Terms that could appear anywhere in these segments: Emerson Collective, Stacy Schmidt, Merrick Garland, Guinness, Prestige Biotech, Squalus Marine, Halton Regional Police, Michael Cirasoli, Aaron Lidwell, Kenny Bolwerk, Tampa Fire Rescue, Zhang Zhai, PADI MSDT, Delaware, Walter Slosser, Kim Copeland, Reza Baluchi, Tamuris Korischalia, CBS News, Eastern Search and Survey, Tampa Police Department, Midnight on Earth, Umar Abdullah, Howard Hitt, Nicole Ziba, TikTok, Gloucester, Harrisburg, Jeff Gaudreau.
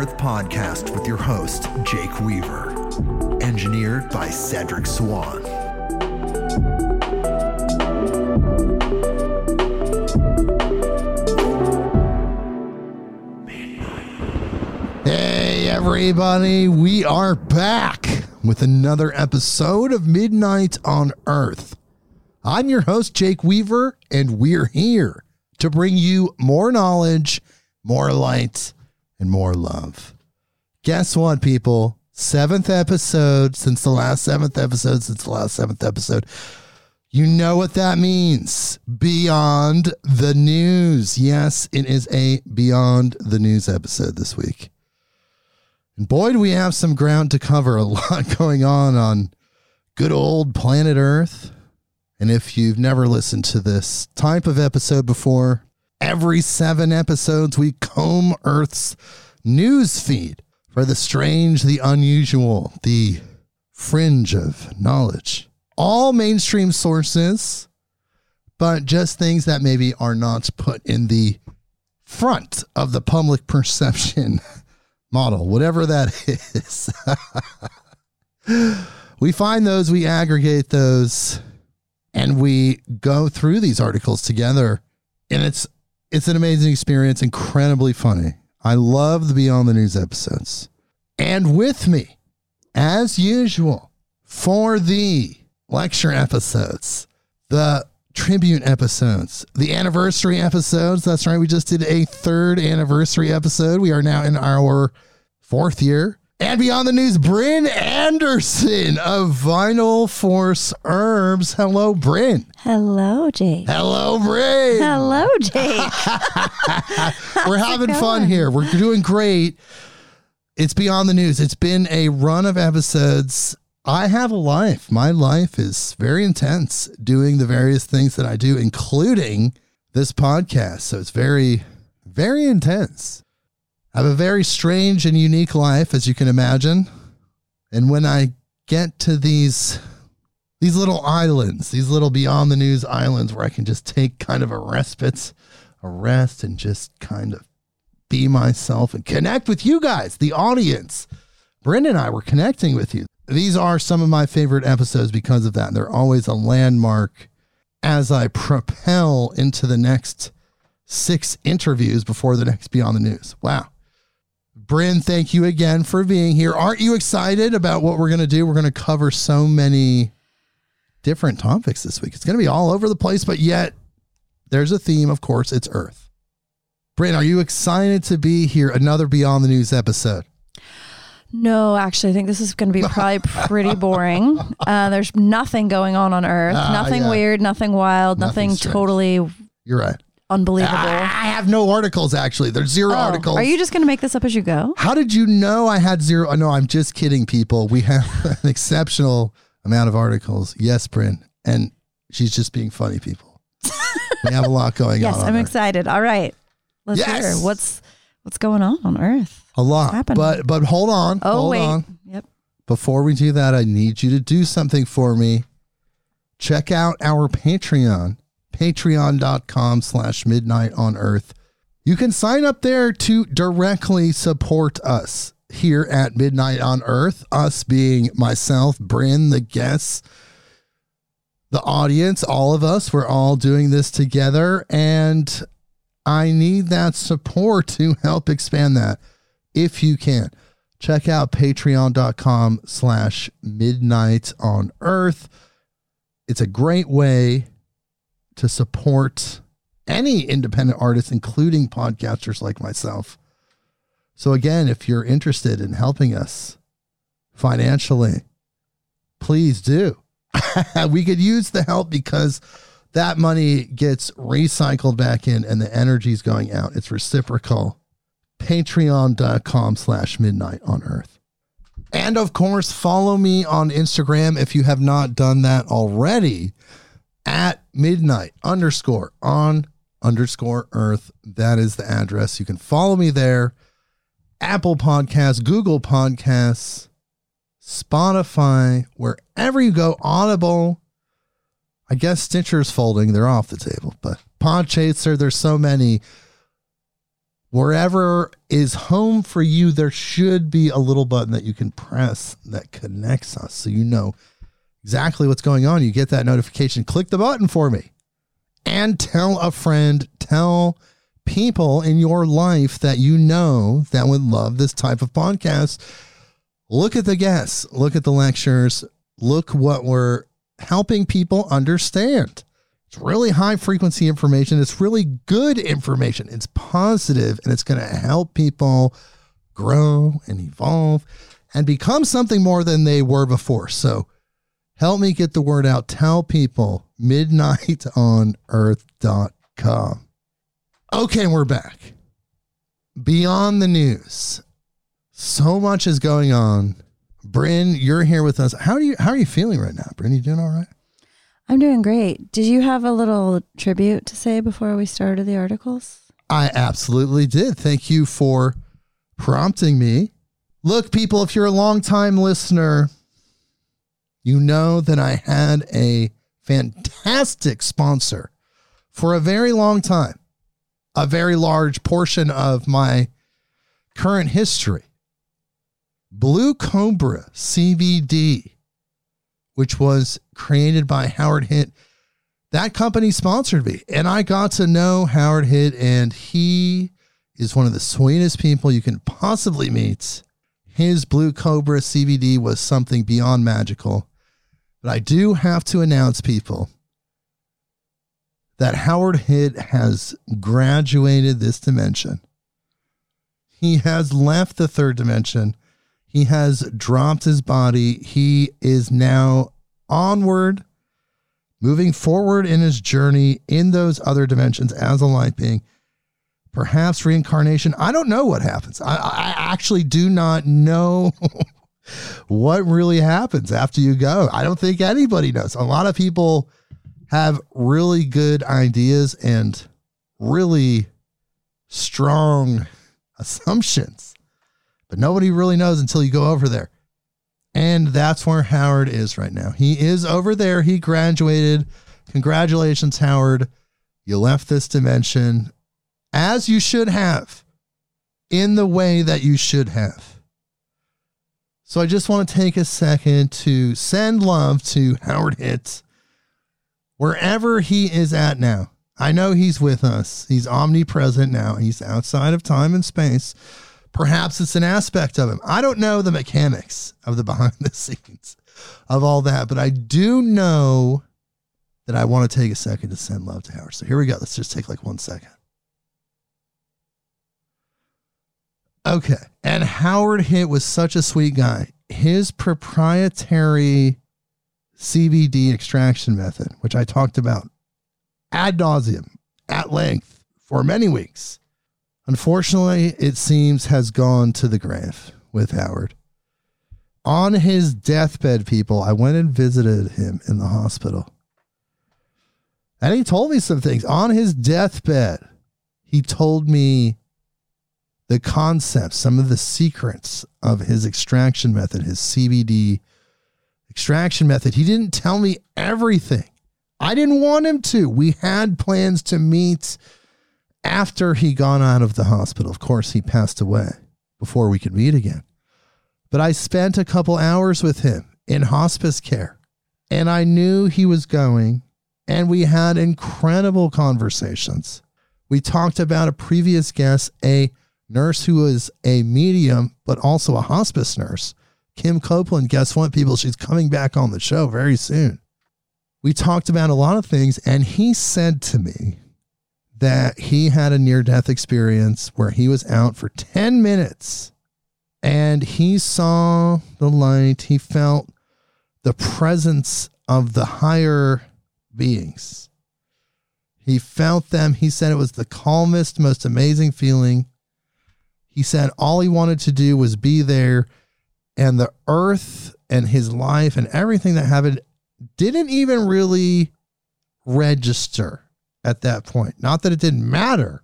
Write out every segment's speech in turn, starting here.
Earth podcast with your host, Jake Weaver. Engineered by Cedric Swan. Hey, everybody, we are back with another episode of Midnight on Earth. I'm your host, Jake Weaver, and we're here to bring you more knowledge, more light, and more love. Guess what, people? Seventh episode since the last seventh episode. You know what that means. Beyond the news. Yes, it is a Beyond the News episode this week. And boy, do we have some ground to cover. A lot going on good old planet Earth. And if you've never listened to this type of episode before, every 7 episodes, we comb Earth's news feed for the strange, the unusual, the fringe of knowledge. All mainstream sources, but just things that maybe are not put in the front of the public perception model, whatever that is. We find those, we aggregate those, and we go through these articles together. And it's an amazing experience, incredibly funny. I love the Beyond the News episodes. And with me, as usual, for the lecture episodes, the tribute episodes, the anniversary episodes. That's right. We just did a 3rd anniversary episode. We are now in our 4th year. And Beyond the News, Bryn Anderson of Vital Force Herbs. Hello, Bryn. Hello, Jake. Hello, Bryn. Hello, Jake. We're having fun here. We're doing great. It's Beyond the News. It's been a run of episodes. I have a life. My life is very intense doing the various things that I do, including this podcast. So it's very, very intense. I have a very strange and unique life, as you can imagine. And when I get to these little islands, these little Beyond the News islands where I can just take kind of a rest and just kind of be myself and connect with you guys, the audience. Bryn and I were connecting with you. These are some of my favorite episodes because of that. They're always a landmark as I propel into the next 6 interviews before the next Beyond the News. Wow. Bryn, thank you again for being here. Aren't you excited about what we're going to do? We're going to cover so many different topics this week. It's going to be all over the place, but yet there's a theme. Of course, it's Earth. Bryn, are you excited to be here? Another Beyond the News episode. No, actually, I think this is going to be probably pretty boring. There's nothing going on Earth. Nothing weird, nothing wild, nothing totally. You're right. Unbelievable. I have no articles, actually. There's 0 articles. Are you just going to make this up as you go? How did you know I had 0? No, I'm just kidding, people. We have an exceptional amount of articles. Yes, Bryn. And she's just being funny, people. We have a lot going on. Yes, I'm excited. All right. Let's hear what's going on Earth. A lot. But hold on. Hold on. Yep. Before we do that, I need you to do something for me. Check out our Patreon. Patreon.com/Midnight on Earth. You can sign up there to directly support us here at Midnight on Earth. Us being myself, Bryn, the guests, the audience, all of us. We're all doing this together, and I need that support to help expand that. If you can, check out Patreon.com/Midnight on Earth. It's a great way to support any independent artists, including podcasters like myself. So again, if you're interested in helping us financially, please do. We could use the help because that money gets recycled back in and the energy is going out. It's reciprocal. Patreon.com/Midnight on Earth. And of course, follow me on Instagram if you have not done that already. At midnight_on_earth. That is the address. You can follow me there. Apple Podcasts, Google Podcasts, Spotify, wherever you go, Audible. I guess Stitcher's folding. They're off the table, but Podchaser, there's so many. Wherever is home for you, there should be a little button that you can press that connects us so you know exactly what's going on. You get that notification. Click the button for me and tell a friend, tell people in your life that you know that would love this type of podcast. Look at the guests, look at the lectures, look what we're helping people understand. It's really high frequency information. It's really good information. It's positive, and it's going to help people grow and evolve and become something more than they were before. So help me get the word out. Tell people, midnightonearth.com. Okay, we're back. Beyond the news. So much is going on. Bryn, you're here with us. How are you feeling right now? Bryn, you doing all right? I'm doing great. Did you have a little tribute to say before we started the articles? I absolutely did. Thank you for prompting me. Look, people, if you're a longtime listener, you know that I had a fantastic sponsor for a very long time, a very large portion of my current history. Blue Cobra CBD, which was created by Howard Hitt. That company sponsored me, and I got to know Howard Hitt, and he is one of the sweetest people you can possibly meet. His Blue Cobra CBD was something beyond magical. But I do have to announce, people, that Howard Hitt has graduated this dimension. He has left the third dimension. He has dropped his body. He is now onward, moving forward in his journey in those other dimensions as a light being, perhaps reincarnation. I don't know what happens. I actually do not know what really happens after you go. I don't think anybody knows. A lot of people have really good ideas and really strong assumptions, but nobody really knows until you go over there. And that's where Howard is right now. He is over there. He graduated. Congratulations, Howard. You left this dimension as you should have, in the way that you should have. So I just want to take a second to send love to Howard Hitt, wherever he is at now. I know he's with us. He's omnipresent now. He's outside of time and space. Perhaps it's an aspect of him. I don't know the mechanics of the behind the scenes of all that, but I do know that I want to take a second to send love to Howard. So here we go. Let's just take like 1 second. Okay. And Howard Hitt was such a sweet guy. His proprietary CBD extraction method, which I talked about ad nauseum at length for many weeks, unfortunately, it seems has gone to the grave with Howard. On his deathbed, people, I went and visited him in the hospital. And he told me some things. On his deathbed, he told me the concepts, some of the secrets of his extraction method, his CBD extraction method. He didn't tell me everything. I didn't want him to. We had plans to meet after he got out of the hospital. Of course, he passed away before we could meet again. But I spent a couple hours with him in hospice care, and I knew he was going, and we had incredible conversations. We talked about a previous guest, a nurse who was a medium, but also a hospice nurse, Kim Copeland. Guess what, people? She's coming back on the show very soon. We talked about a lot of things, and he said to me that he had a near-death experience where he was out for 10 minutes and he saw the light. He felt the presence of the higher beings. He felt them. He said it was the calmest, most amazing feeling. He said all he wanted to do was be there, and the earth and his life and everything that happened didn't even really register at that point. Not that it didn't matter,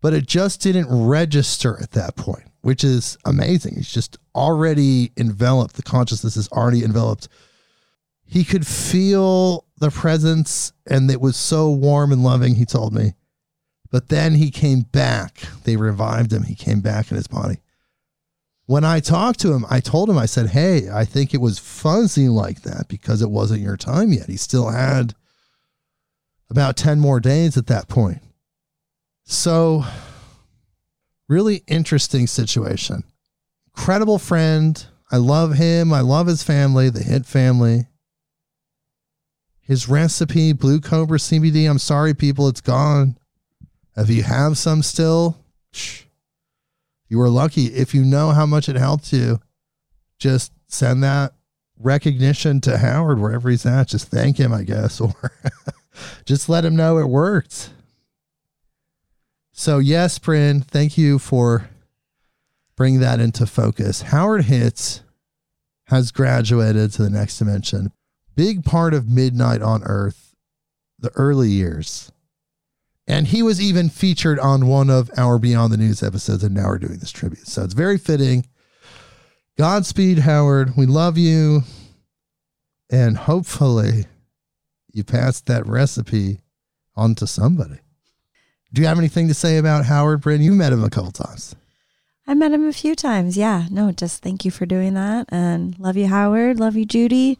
but it just didn't register at that point, which is amazing. It's just already enveloped. The consciousness is already enveloped. He could feel the presence, and it was so warm and loving, he told me. But then he came back. They revived him. He came back in his body. When I talked to him, I told him, I said, hey, I think it was fuzzy like that because it wasn't your time yet. He still had about 10 more days at that point. So really interesting situation. Incredible friend. I love him. I love his family, the Hitt family. His recipe, Blue Cobra CBD. I'm sorry, people, it's gone. If you have some still, you were lucky. If you know how much it helped you, just send that recognition to Howard wherever he's at. Just thank him, I guess, or just let him know it worked. So yes, Bryn, thank you for bringing that into focus. Howard Hitt has graduated to the next dimension. Big part of Midnight on Earth, the early years. And he was even featured on one of our Beyond the News episodes, and now we're doing this tribute. So it's very fitting. Godspeed, Howard. We love you. And hopefully you passed that recipe on to somebody. Do you have anything to say about Howard, Bryn? You met him a couple times. I met him a few times. Yeah, no, just thank you for doing that. And love you, Howard. Love you, Judy.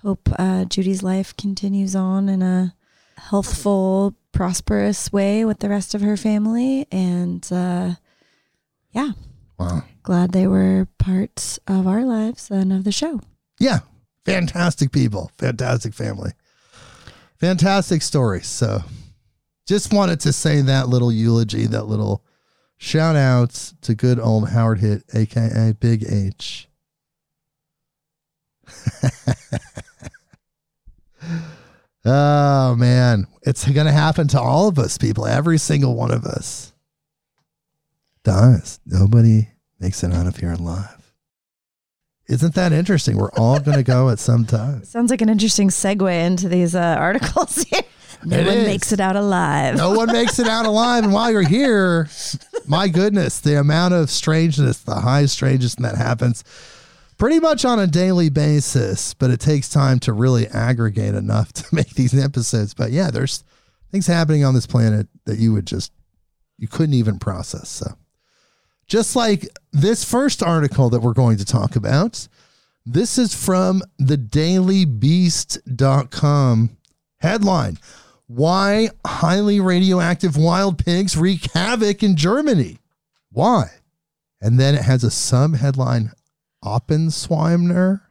Hope Judy's life continues on in a healthful, prosperous way with the rest of her family. And yeah, wow, glad they were parts of our lives and of the show. Yeah, fantastic people, fantastic family, fantastic story. So just wanted to say that little eulogy, that little shout outs to good old Howard Hitt, aka Big H. Oh man, it's going to happen to all of us, people. Every single one of us dies. Nobody makes it out of here alive. Isn't that interesting? We're all going to go at some time. Sounds like an interesting segue into these articles here. No one makes it out alive. No one makes it out alive. And while you're here, my goodness, the amount of strangeness, the high strangeness that happens pretty much on a daily basis, but it takes time to really aggregate enough to make these episodes. But yeah, there's things happening on this planet that you couldn't even process. So just like this first article that we're going to talk about, this is from the dailybeast.com. Headline: Why highly radioactive wild pigs wreak havoc in Germany. Why? And then it has a sub headline: Oppenheimer.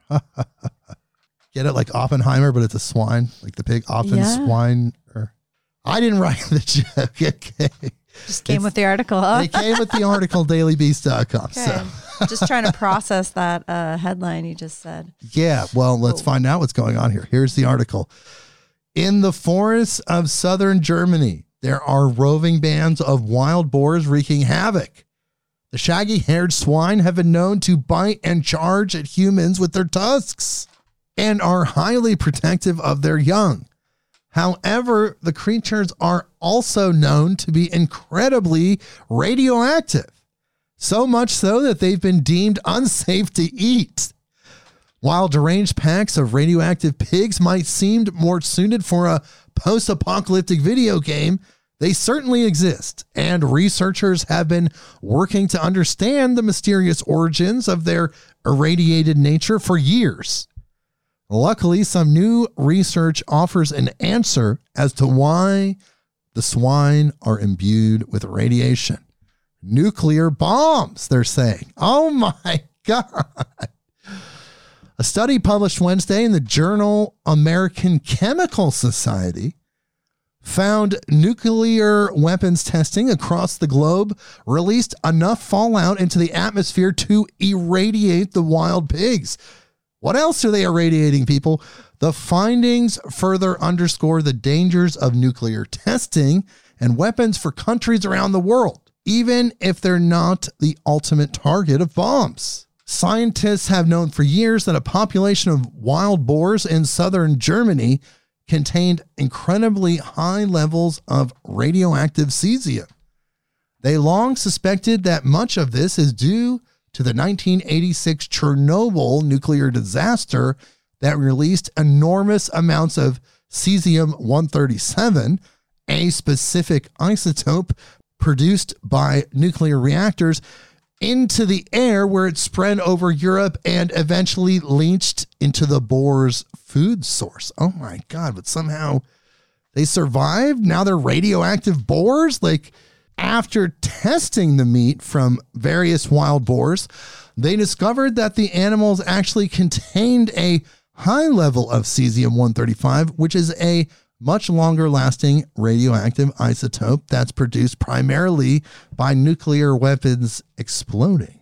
Get it, like Oppenheimer, but it's a swine, like the pig. Oppenheimer. Yeah. I didn't write the joke. Okay. Just came with the article. Huh? They came with the article, dailybeast.com. Okay. So just trying to process that headline you just said. Yeah. Well, let's find out what's going on here. Here's the article. In the forests of southern Germany, there are roving bands of wild boars wreaking havoc. The shaggy-haired swine have been known to bite and charge at humans with their tusks and are highly protective of their young. However, the creatures are also known to be incredibly radioactive, so much so that they've been deemed unsafe to eat. While deranged packs of radioactive pigs might seem more suited for a post-apocalyptic video game, they certainly exist, and researchers have been working to understand the mysterious origins of their irradiated nature for years. Luckily, some new research offers an answer as to why the swine are imbued with radiation. Nuclear bombs, they're saying. Oh my God. A study published Wednesday in the journal American Chemical Society found nuclear weapons testing across the globe released enough fallout into the atmosphere to irradiate the wild pigs. What else are they irradiating, people? The findings further underscore the dangers of nuclear testing and weapons for countries around the world, even if they're not the ultimate target of bombs. Scientists have known for years that a population of wild boars in southern Germany contained incredibly high levels of radioactive cesium. They long suspected that much of this is due to the 1986 Chernobyl nuclear disaster that released enormous amounts of cesium-137 a specific isotope produced by nuclear reactors into the air, where it spread over Europe and eventually leached into the boar's food source. Oh my God, but somehow they survived. Now they're radioactive boars. Like, after testing the meat from various wild boars, they discovered that the animals actually contained a high level of cesium-135, which is a much longer lasting radioactive isotope that's produced primarily by nuclear weapons exploding.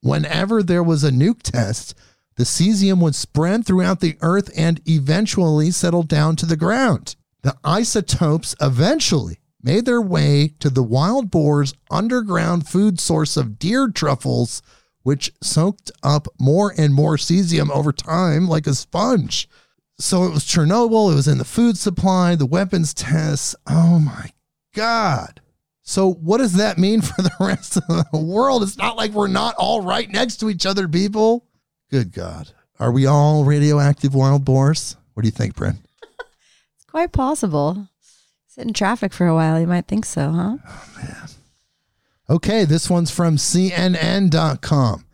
Whenever there was a nuke test, the cesium would spread throughout the earth and eventually settle down to the ground. The isotopes eventually made their way to the wild boar's underground food source of deer truffles, which soaked up more and more cesium over time like a sponge. So it was Chernobyl, it was in the food supply, the weapons tests. Oh my God. So what does that mean for the rest of the world? It's not like we're not all right next to each other, people. Good God. Are we all radioactive wild boars? What do you think, Bryn? It's quite possible. Sit in traffic for a while, you might think so, huh? Oh, man. Okay, this one's from CNN.com.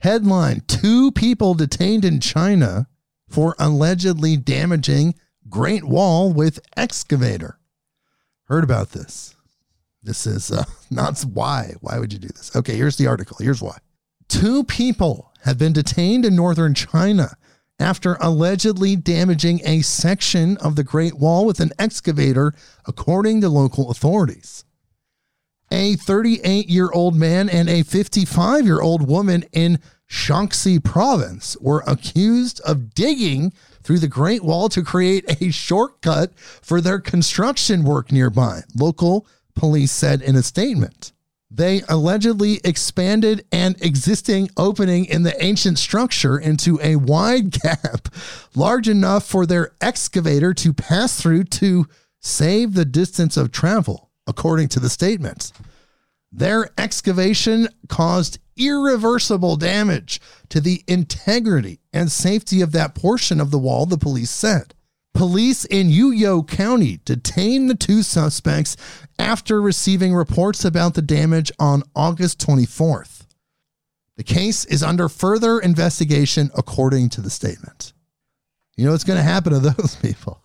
Headline, 2 people detained in China for allegedly damaging Great Wall with excavator. Heard about this. This is not why. Why would you do this? Okay, here's the article. Here's why. 2 people have been detained in northern China after allegedly damaging a section of the Great Wall with an excavator, according to local authorities. A 38-year-old man and a 55-year-old woman in Shaanxi Province were accused of digging through the Great Wall to create a shortcut for their construction work nearby, local police said in a statement. They allegedly expanded an existing opening in the ancient structure into a wide gap large enough for their excavator to pass through to save the distance of travel, according to the statements. Their excavation caused irreversible damage to the integrity and safety of that portion of the wall, the police said. Police in Uyo County detained the 2 suspects after receiving reports about the damage on August 24th. The case is under further investigation, according to the statement. You know what's going to happen to those people?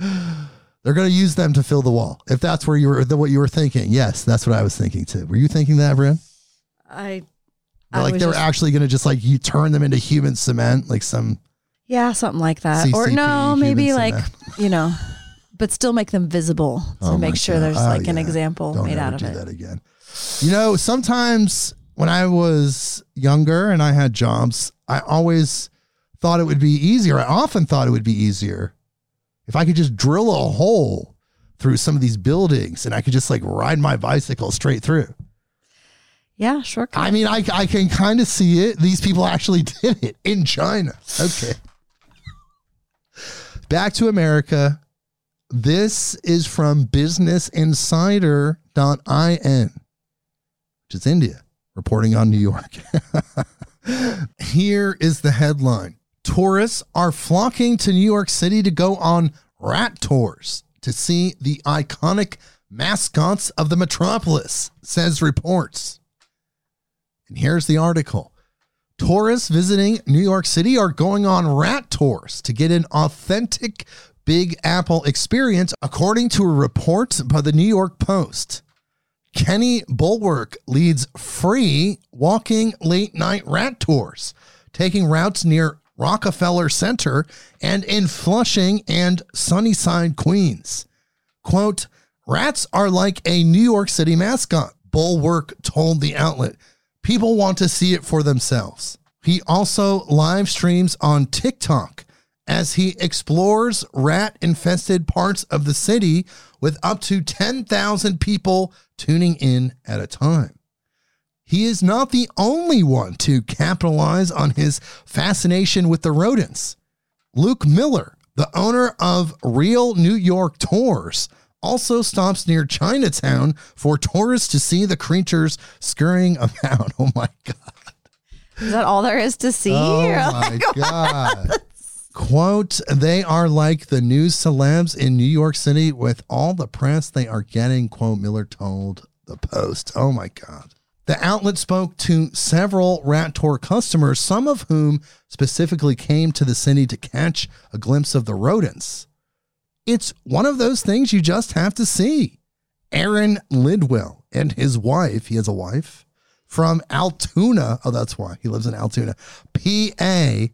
They're going to use them to fill the wall. If that's where you were, what you were thinking. Yes, that's what I was thinking too. Were you thinking that, Bryn? They were actually going to just like you turn them into human cement, like some. Yeah, something like that. CCP, or no, maybe like, you know, but still make them visible to make sure there's like an example made out of it. Don't ever do that again. You know, sometimes when I was younger and I had jobs, I always thought it would be easier. I often thought it would be easier if I could just drill a hole through some of these buildings and I could just like ride my bicycle straight through. Yeah, shortcut. I mean, I can kind of see it. These people actually did it in China. Okay. Back to America. This is from businessinsider.in, which is India, reporting on New York. Here is the headline. Tourists are flocking to New York City to go on rat tours to see the iconic mascots of the metropolis, says reports. And here's the article. Tourists visiting New York City are going on rat tours to get an authentic Big Apple experience, according to a report by the New York Post. Kenny Bolwerk leads free walking late-night rat tours, taking routes near Rockefeller Center and in Flushing and Sunnyside, Queens. Quote, rats are like a New York City mascot, Bolwerk told the outlet. People want to see it for themselves. He also live streams on TikTok as he explores rat-infested parts of the city with up to 10,000 people tuning in at a time. He is not the only one to capitalize on his fascination with the rodents. Luke Miller, the owner of Real New York Tours, also stops near Chinatown for tourists to see the creatures scurrying about. Oh my God. Is that all there is to see? Oh my God. Quote, they are like the news celebs in New York City with all the press they are getting, quote, Miller told the Post. Oh, my God. The outlet spoke to several Rat Tour customers, some of whom specifically came to the city to catch a glimpse of the rodents. It's one of those things you just have to see. Aaron Lidwell and his wife, he has a wife, from Altoona. Oh, that's why he lives in Altoona, PA,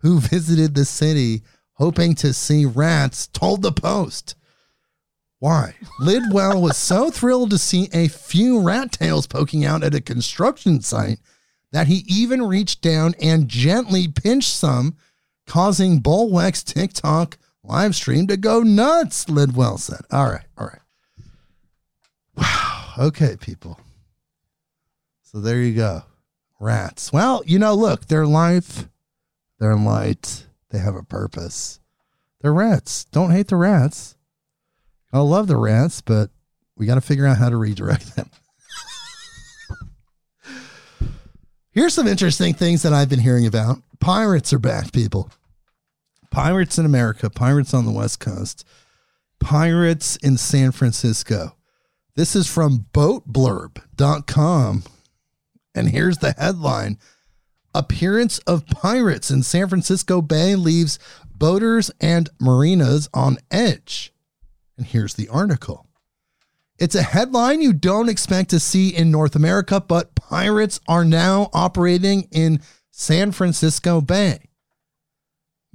who visited the city hoping to see rats, told the Post. Why? Lidwell was so thrilled to see a few rat tails poking out at a construction site that he even reached down and gently pinched some, causing Bolwerk's TikTok live stream to go nuts, Lidwell said. All right. Wow. Okay, people. So there you go. Rats. Well, look, they're life. They're light. They have a purpose. They're rats. Don't hate the rats. I love the rats, but we got to figure out how to redirect them. Here's some interesting things that I've been hearing about. Pirates are back, people. Pirates in America. Pirates on the West Coast. Pirates in San Francisco. This is from boatblurb.com. And here's the headline. Appearance of pirates in San Francisco Bay leaves boaters and marinas on edge. And here's the article. It's a headline you don't expect to see in North America, but pirates are now operating in San Francisco Bay.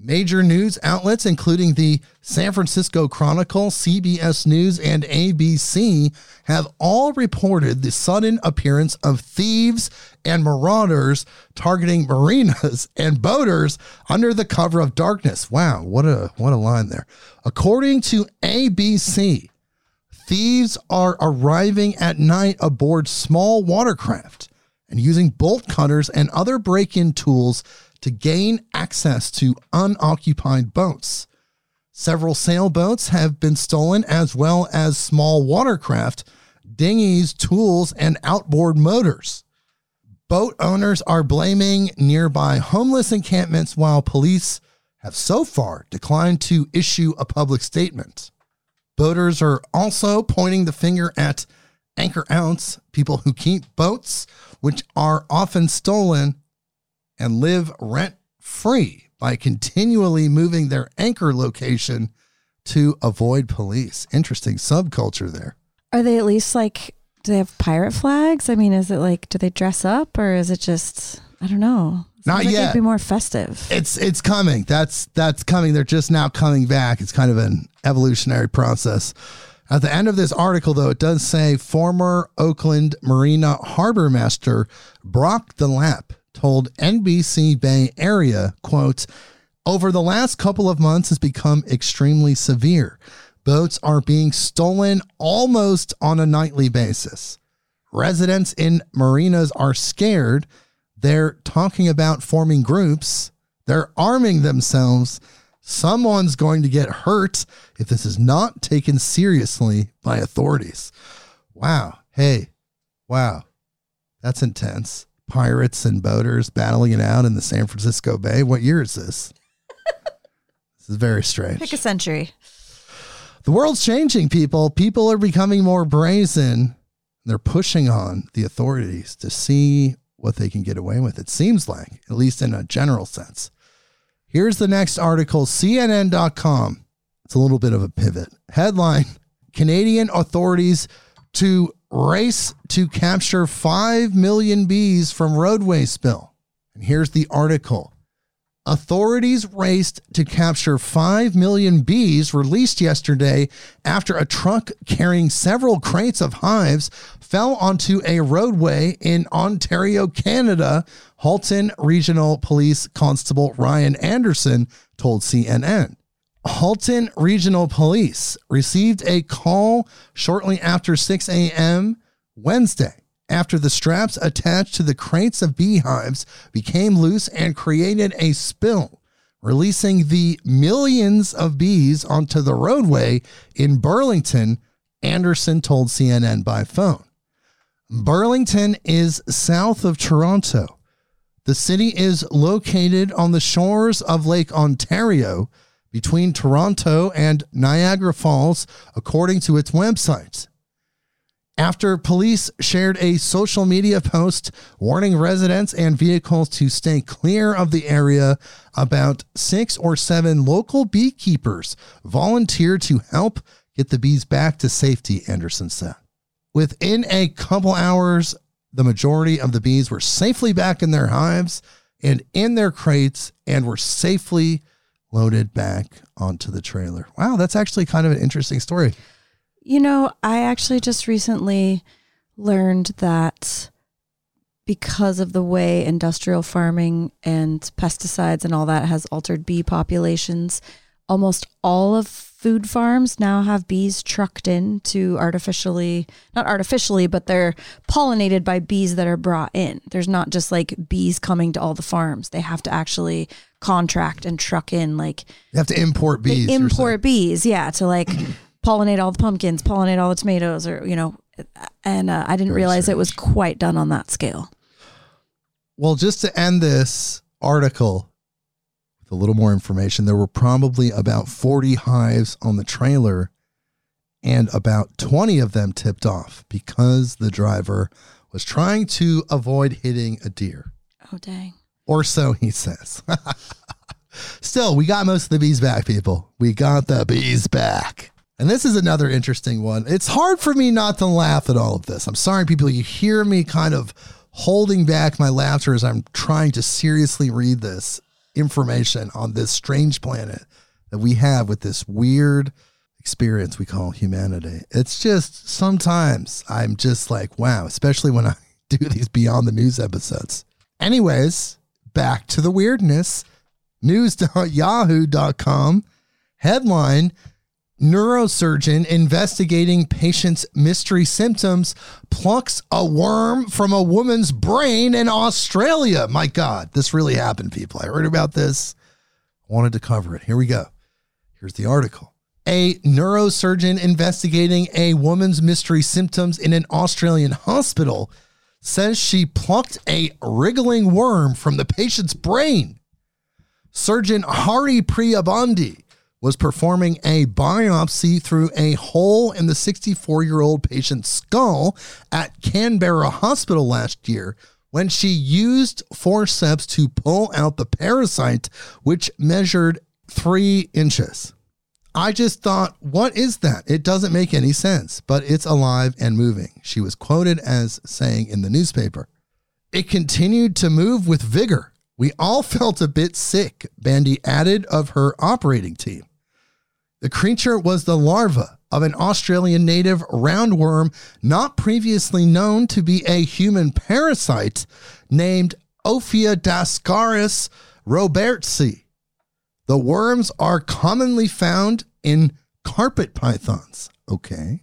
Major news outlets, including the San Francisco Chronicle, CBS News, and ABC, have all reported the sudden appearance of thieves and marauders targeting marinas and boaters under the cover of darkness. Wow, what a line there. According to ABC, thieves are arriving at night aboard small watercraft and using bolt cutters and other break-in tools to gain access to unoccupied boats. Several sailboats have been stolen, as well as small watercraft, dinghies, tools, and outboard motors. Boat owners are blaming nearby homeless encampments, while police have so far declined to issue a public statement. Boaters are also pointing the finger at anchor outs, people who keep boats, which are often stolen, and live rent-free by continually moving their anchor location to avoid police. Interesting subculture there. Are they at least do they have pirate flags? I mean, is it do they dress up, or is it just, I don't know. Not yet. It'd be more festive. It's coming. That's coming. They're just now coming back. It's kind of an evolutionary process. At the end of this article, though, it does say former Oakland Marina Harbor Master Brock DeLapp told NBC Bay Area, quote, over the last couple of months has become extremely severe. Boats are being stolen almost on a nightly basis. Residents in marinas are scared. They're talking about forming groups. They're arming themselves. Someone's going to get hurt if this is not taken seriously by authorities. Wow. Hey, wow. That's intense. Pirates and boaters battling it out in the San Francisco Bay. What year is this? This is very strange. Pick a century. The world's changing, people. People are becoming more brazen. They're pushing on the authorities to see what they can get away with, it seems like, at least in a general sense. Here's the next article, CNN.com. It's a little bit of a pivot. Headline, Canadian authorities to race to capture 5 million bees from roadway spill. And here's the article. Authorities raced to capture 5 million bees released yesterday after a truck carrying several crates of hives fell onto a roadway in Ontario, Canada, Halton Regional Police Constable Ryan Anderson told CNN. Halton Regional Police received a call shortly after 6 a.m. Wednesday after the straps attached to the crates of beehives became loose and created a spill, releasing the millions of bees onto the roadway in Burlington, Anderson told CNN by phone. Burlington is south of Toronto. The city is located on the shores of Lake Ontario between Toronto and Niagara Falls, according to its website. After police shared a social media post warning residents and vehicles to stay clear of the area, about 6 or 7 local beekeepers volunteered to help get the bees back to safety, Anderson said. Within a couple hours, the majority of the bees were safely back in their hives and in their crates and were safely loaded back onto the trailer. Wow, that's actually kind of an interesting story. You know, I actually just recently learned that because of the way industrial farming and pesticides and all that has altered bee populations, almost all of food farms now have bees trucked in to but they're pollinated by bees that are brought in. There's not just like bees coming to all the farms. They have to actually contract and truck in, like, you have to import bees. To like pollinate all the pumpkins, pollinate all the tomatoes, or, you know, and I didn't realize it was quite done on that scale. Well, just to end this article, a little more information. There were probably about 40 hives on the trailer, and about 20 of them tipped off because the driver was trying to avoid hitting a deer. Oh, dang. Or so he says. Still, we got most of the bees back, people. We got the bees back. And this is another interesting one. It's hard for me not to laugh at all of this. I'm sorry, people. You hear me kind of holding back my laughter as I'm trying to seriously read this information on this strange planet that we have with this weird experience we call humanity. It's just, sometimes I'm just like, wow, especially when I do these Beyond the News episodes. Anyways, back to the weirdness. News.yahoo.com headline: neurosurgeon investigating patient's mystery symptoms plucks a worm from a woman's brain in Australia. My God, this really happened, people. I heard about this. I wanted to cover it. Here we go. Here's the article. A neurosurgeon investigating a woman's mystery symptoms in an Australian hospital says she plucked a wriggling worm from the patient's brain. Surgeon Hari Priyabandi was performing a biopsy through a hole in the 64-year-old patient's skull at Canberra Hospital last year when she used forceps to pull out the parasite, which measured 3 inches. I just thought, what is that? It doesn't make any sense, but it's alive and moving, she was quoted as saying in the newspaper. It continued to move with vigor. We all felt a bit sick, Bandy added of her operating team. The creature was the larva of an Australian native roundworm not previously known to be a human parasite, named Ophiodascaris robertsi. The worms are commonly found in carpet pythons. Okay.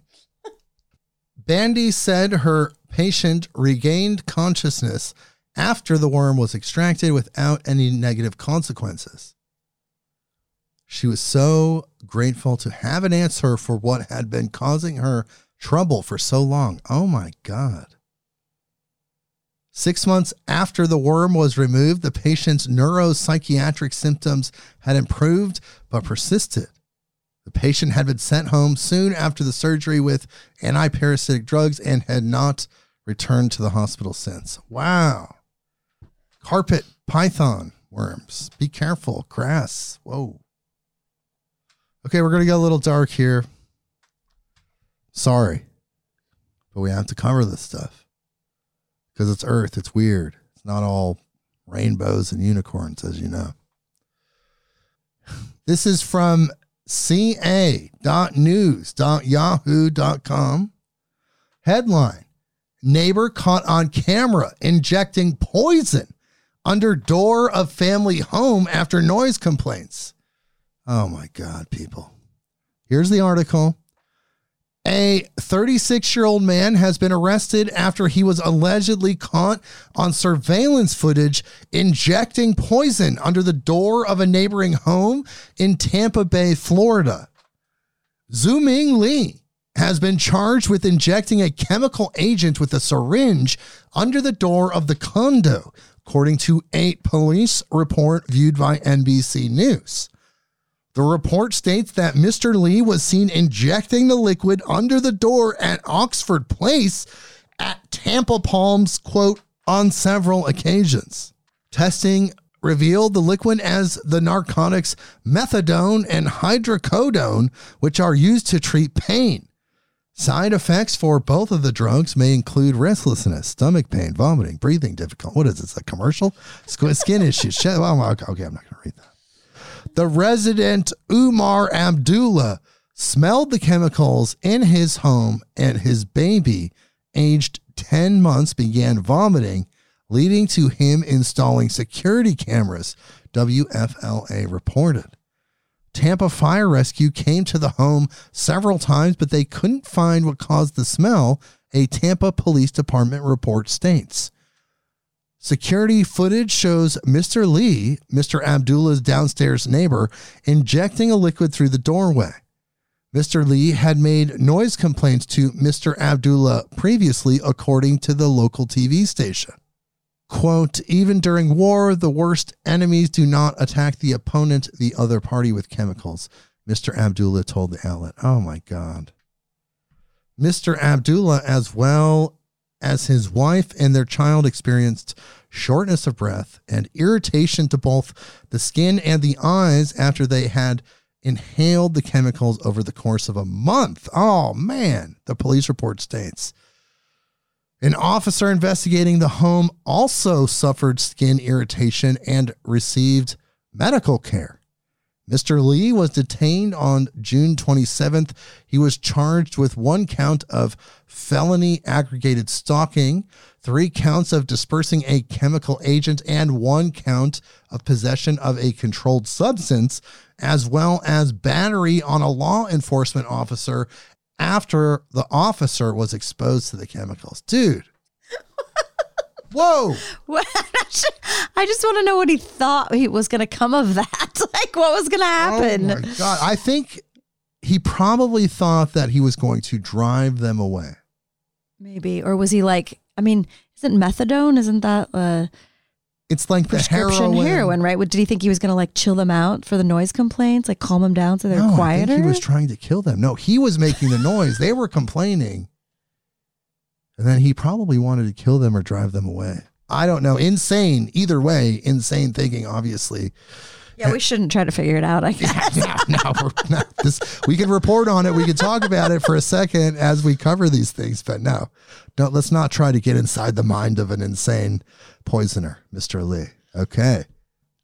Bandy said her patient regained consciousness after the worm was extracted without any negative consequences. She was so grateful to have an answer for what had been causing her trouble for so long. Oh my God. 6 months after the worm was removed, the patient's neuropsychiatric symptoms had improved but persisted. The patient had been sent home soon after the surgery with antiparasitic drugs and had not returned to the hospital since. Wow. Carpet python worms. Be careful. Grass. Whoa. Okay, we're going to get a little dark here. Sorry. But we have to cover this stuff. Because it's Earth. It's weird. It's not all rainbows and unicorns, as you know. This is from ca.news.yahoo.com. Headline: neighbor caught on camera injecting poison under door of family home after noise complaints. Oh my God, people. Here's the article. A 36-year-old man has been arrested after he was allegedly caught on surveillance footage injecting poison under the door of a neighboring home in Tampa Bay, Florida. Zuming Lee has been charged with injecting a chemical agent with a syringe under the door of the condo, according to a police report viewed by NBC News. The report states that Mr. Lee was seen injecting the liquid under the door at Oxford Place at Tampa Palms, quote, on several occasions. Testing revealed the liquid as the narcotics methadone and hydrocodone, which are used to treat pain. Side effects for both of the drugs may include restlessness, stomach pain, vomiting, breathing difficulty. What is this, a commercial? Skin issues. Okay, I'm not going to read that. The resident Umar Abdullah smelled the chemicals in his home, and his baby, aged 10 months, began vomiting, leading to him installing security cameras, WFLA reported. Tampa Fire Rescue came to the home several times, but they couldn't find what caused the smell, a Tampa Police Department report states. Security footage shows Mr. Lee, Mr. Abdullah's downstairs neighbor, injecting a liquid through the doorway. Mr. Lee had made noise complaints to Mr. Abdullah previously, according to the local TV station. Quote, even during war, the worst enemies do not attack the opponent, the other party, with chemicals, Mr. Abdullah told the outlet. Oh, my God. Mr. Abdullah, as well as his wife and their child, experienced shortness of breath and irritation to both the skin and the eyes after they had inhaled the chemicals over the course of a month. Oh, man, the police report states. An officer investigating the home also suffered skin irritation and received medical care. Mr. Lee was detained on June 27th. He was charged with 1 count of felony aggregated stalking, 3 counts of dispersing a chemical agent, and 1 count of possession of a controlled substance, as well as battery on a law enforcement officer after the officer was exposed to the chemicals. Dude. Whoa. I just want to know what he thought he was going to come of that. Like, what was going to happen? Oh, my God. I think he probably thought that he was going to drive them away. Maybe. Or was he like, I mean, isn't methadone, isn't that... It's like prescription heroin, right? Did he think he was going to like chill them out for the noise complaints, like calm them down so they're quieter? I think he was trying to kill them. No, he was making the noise. They were complaining. And then he probably wanted to kill them or drive them away. I don't know. Insane. Either way, insane thinking, obviously. Yeah, we shouldn't try to figure it out, I guess. Yeah, no, we're not. We can report on it. We can talk about it for a second as we cover these things. But no, let's not try to get inside the mind of an insane poisoner, Mr. Lee. Okay.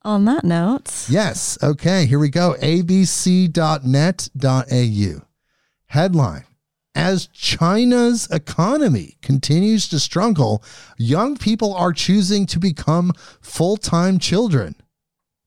On that note. Yes. Okay, here we go. abc.net.au. Headline. As China's economy continues to struggle, young people are choosing to become full-time children.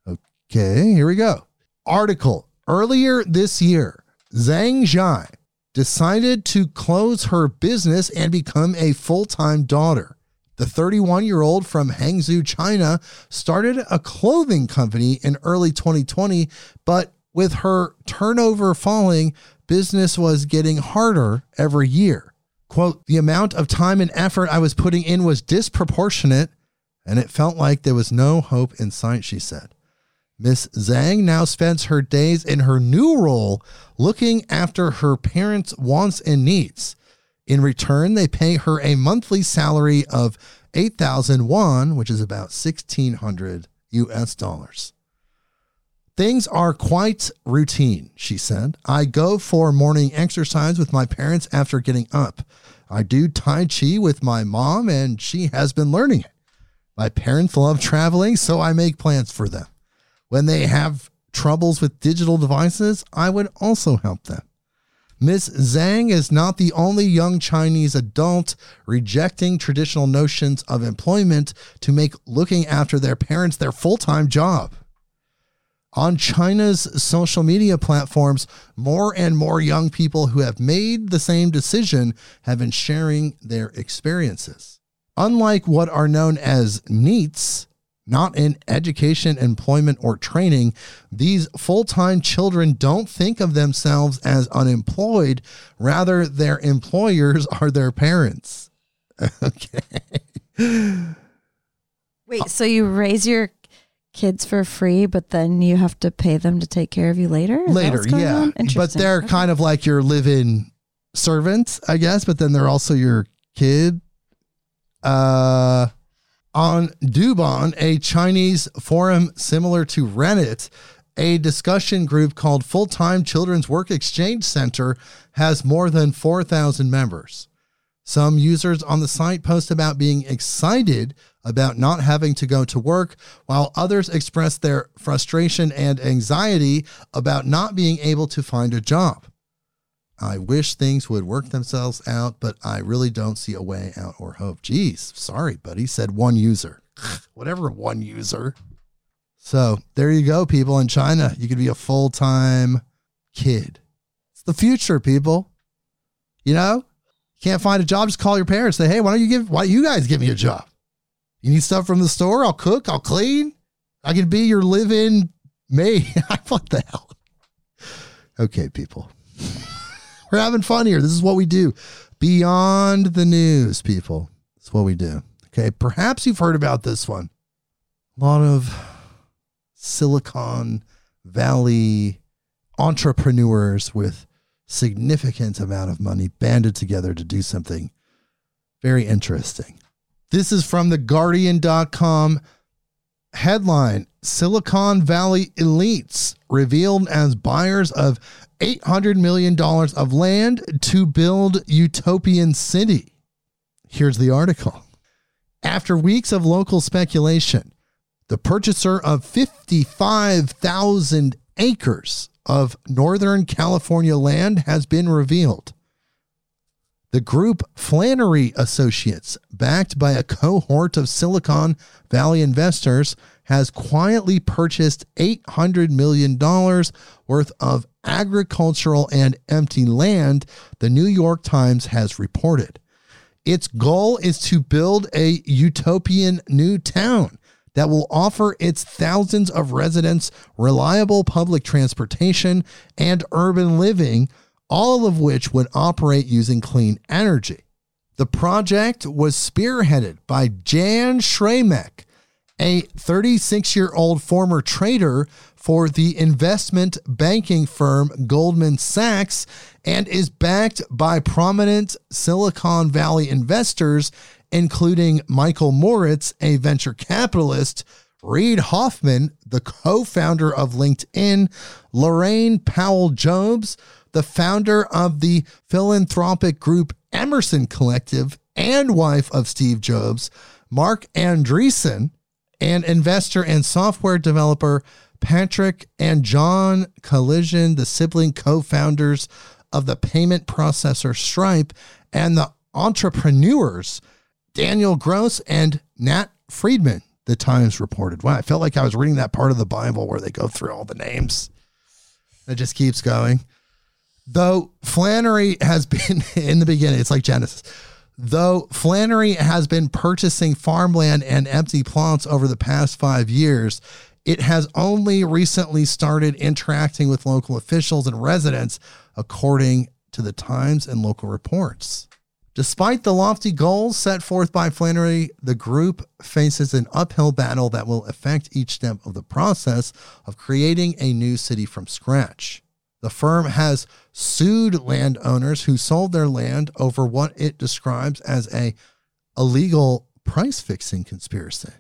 Okay, here we go. Article. Earlier this year, Zhang Zhai decided to close her business and become a full-time daughter. The 31-year-old from Hangzhou, China, started a clothing company in early 2020, but with her turnover falling, business was getting harder every year. Quote, the amount of time and effort I was putting in was disproportionate, and it felt like there was no hope in sight, she said. Miss Zhang now spends her days in her new role looking after her parents' wants and needs. In return, they pay her a monthly salary of 8,000 won, which is about $1,600. Things are quite routine, she said. I go for morning exercise with my parents after getting up. I do Tai Chi with my mom, and she has been learning it. My parents love traveling, so I make plans for them. When they have troubles with digital devices, I would also help them. Ms. Zhang is not the only young Chinese adult rejecting traditional notions of employment to make looking after their parents their full-time job. On China's social media platforms, more and more young people who have made the same decision have been sharing their experiences. Unlike what are known as NEETs, not in education, employment, or training, these full-time children don't think of themselves as unemployed. Rather, their employers are their parents. Okay. Wait, so you raise your kids for free, but then you have to pay them to take care of you later? Later, yeah. But they're kind of like your live-in servants, I guess, but then they're also your kid. On Dubon, a Chinese forum similar to Reddit, a discussion group called Full-Time Children's Work Exchange Center has more than 4,000 members. Some users on the site post about being excited about not having to go to work, while others express their frustration and anxiety about not being able to find a job. I wish things would work themselves out, but I really don't see a way out or hope. Geez, sorry, buddy, said one user. Whatever, one user. So there you go, people in China. You could be a full-time kid. It's the future, people. You know, can't find a job, just call your parents. Say, hey, why don't you guys give me a job? You need stuff from the store? I'll cook, I'll clean. I can be your live-in maid. What the hell? Okay, people. We're having fun here. This is what we do. Beyond the news, people. That's what we do. Okay. Perhaps you've heard about this one. A lot of Silicon Valley entrepreneurs with significant amount of money banded together to do something very interesting. This is from theguardian.com. Headline: Silicon Valley elites revealed as buyers of $800 million of land to build utopian city. Here's the article. After weeks of local speculation, the purchaser of 55,000 acres of Northern California land has been revealed. The group Flannery Associates, backed by a cohort of Silicon Valley investors, has quietly purchased $800 million worth of agricultural and empty land, the New York Times has reported. Its goal is to build a utopian new town that will offer its thousands of residents reliable public transportation and urban living, all of which would operate using clean energy. The project was spearheaded by Jan Schramek, a 36-year-old former trader for the investment banking firm Goldman Sachs, and is backed by prominent Silicon Valley investors, including Michael Moritz, a venture capitalist, Reid Hoffman, the co-founder of LinkedIn, Lorraine Powell-Jobes, the founder of the philanthropic group Emerson Collective and wife of Steve Jobs, Mark Andreessen, and investor and software developer Patrick and John Collision, the sibling co-founders of the payment processor Stripe, and the entrepreneurs Daniel Gross and Nat Friedman, the Times reported. Wow, I felt like I was reading that part of the Bible where they go through all the names. It just keeps going. Though Flannery has been, in the beginning, it's like Genesis. Though Flannery has been purchasing farmland and empty plots over the past 5 years, it has only recently started interacting with local officials and residents, according to the Times and local reports. Despite the lofty goals set forth by Flannery, the group faces an uphill battle that will affect each step of the process of creating a new city from scratch. The firm has sued landowners who sold their land over what it describes as an illegal price-fixing conspiracy.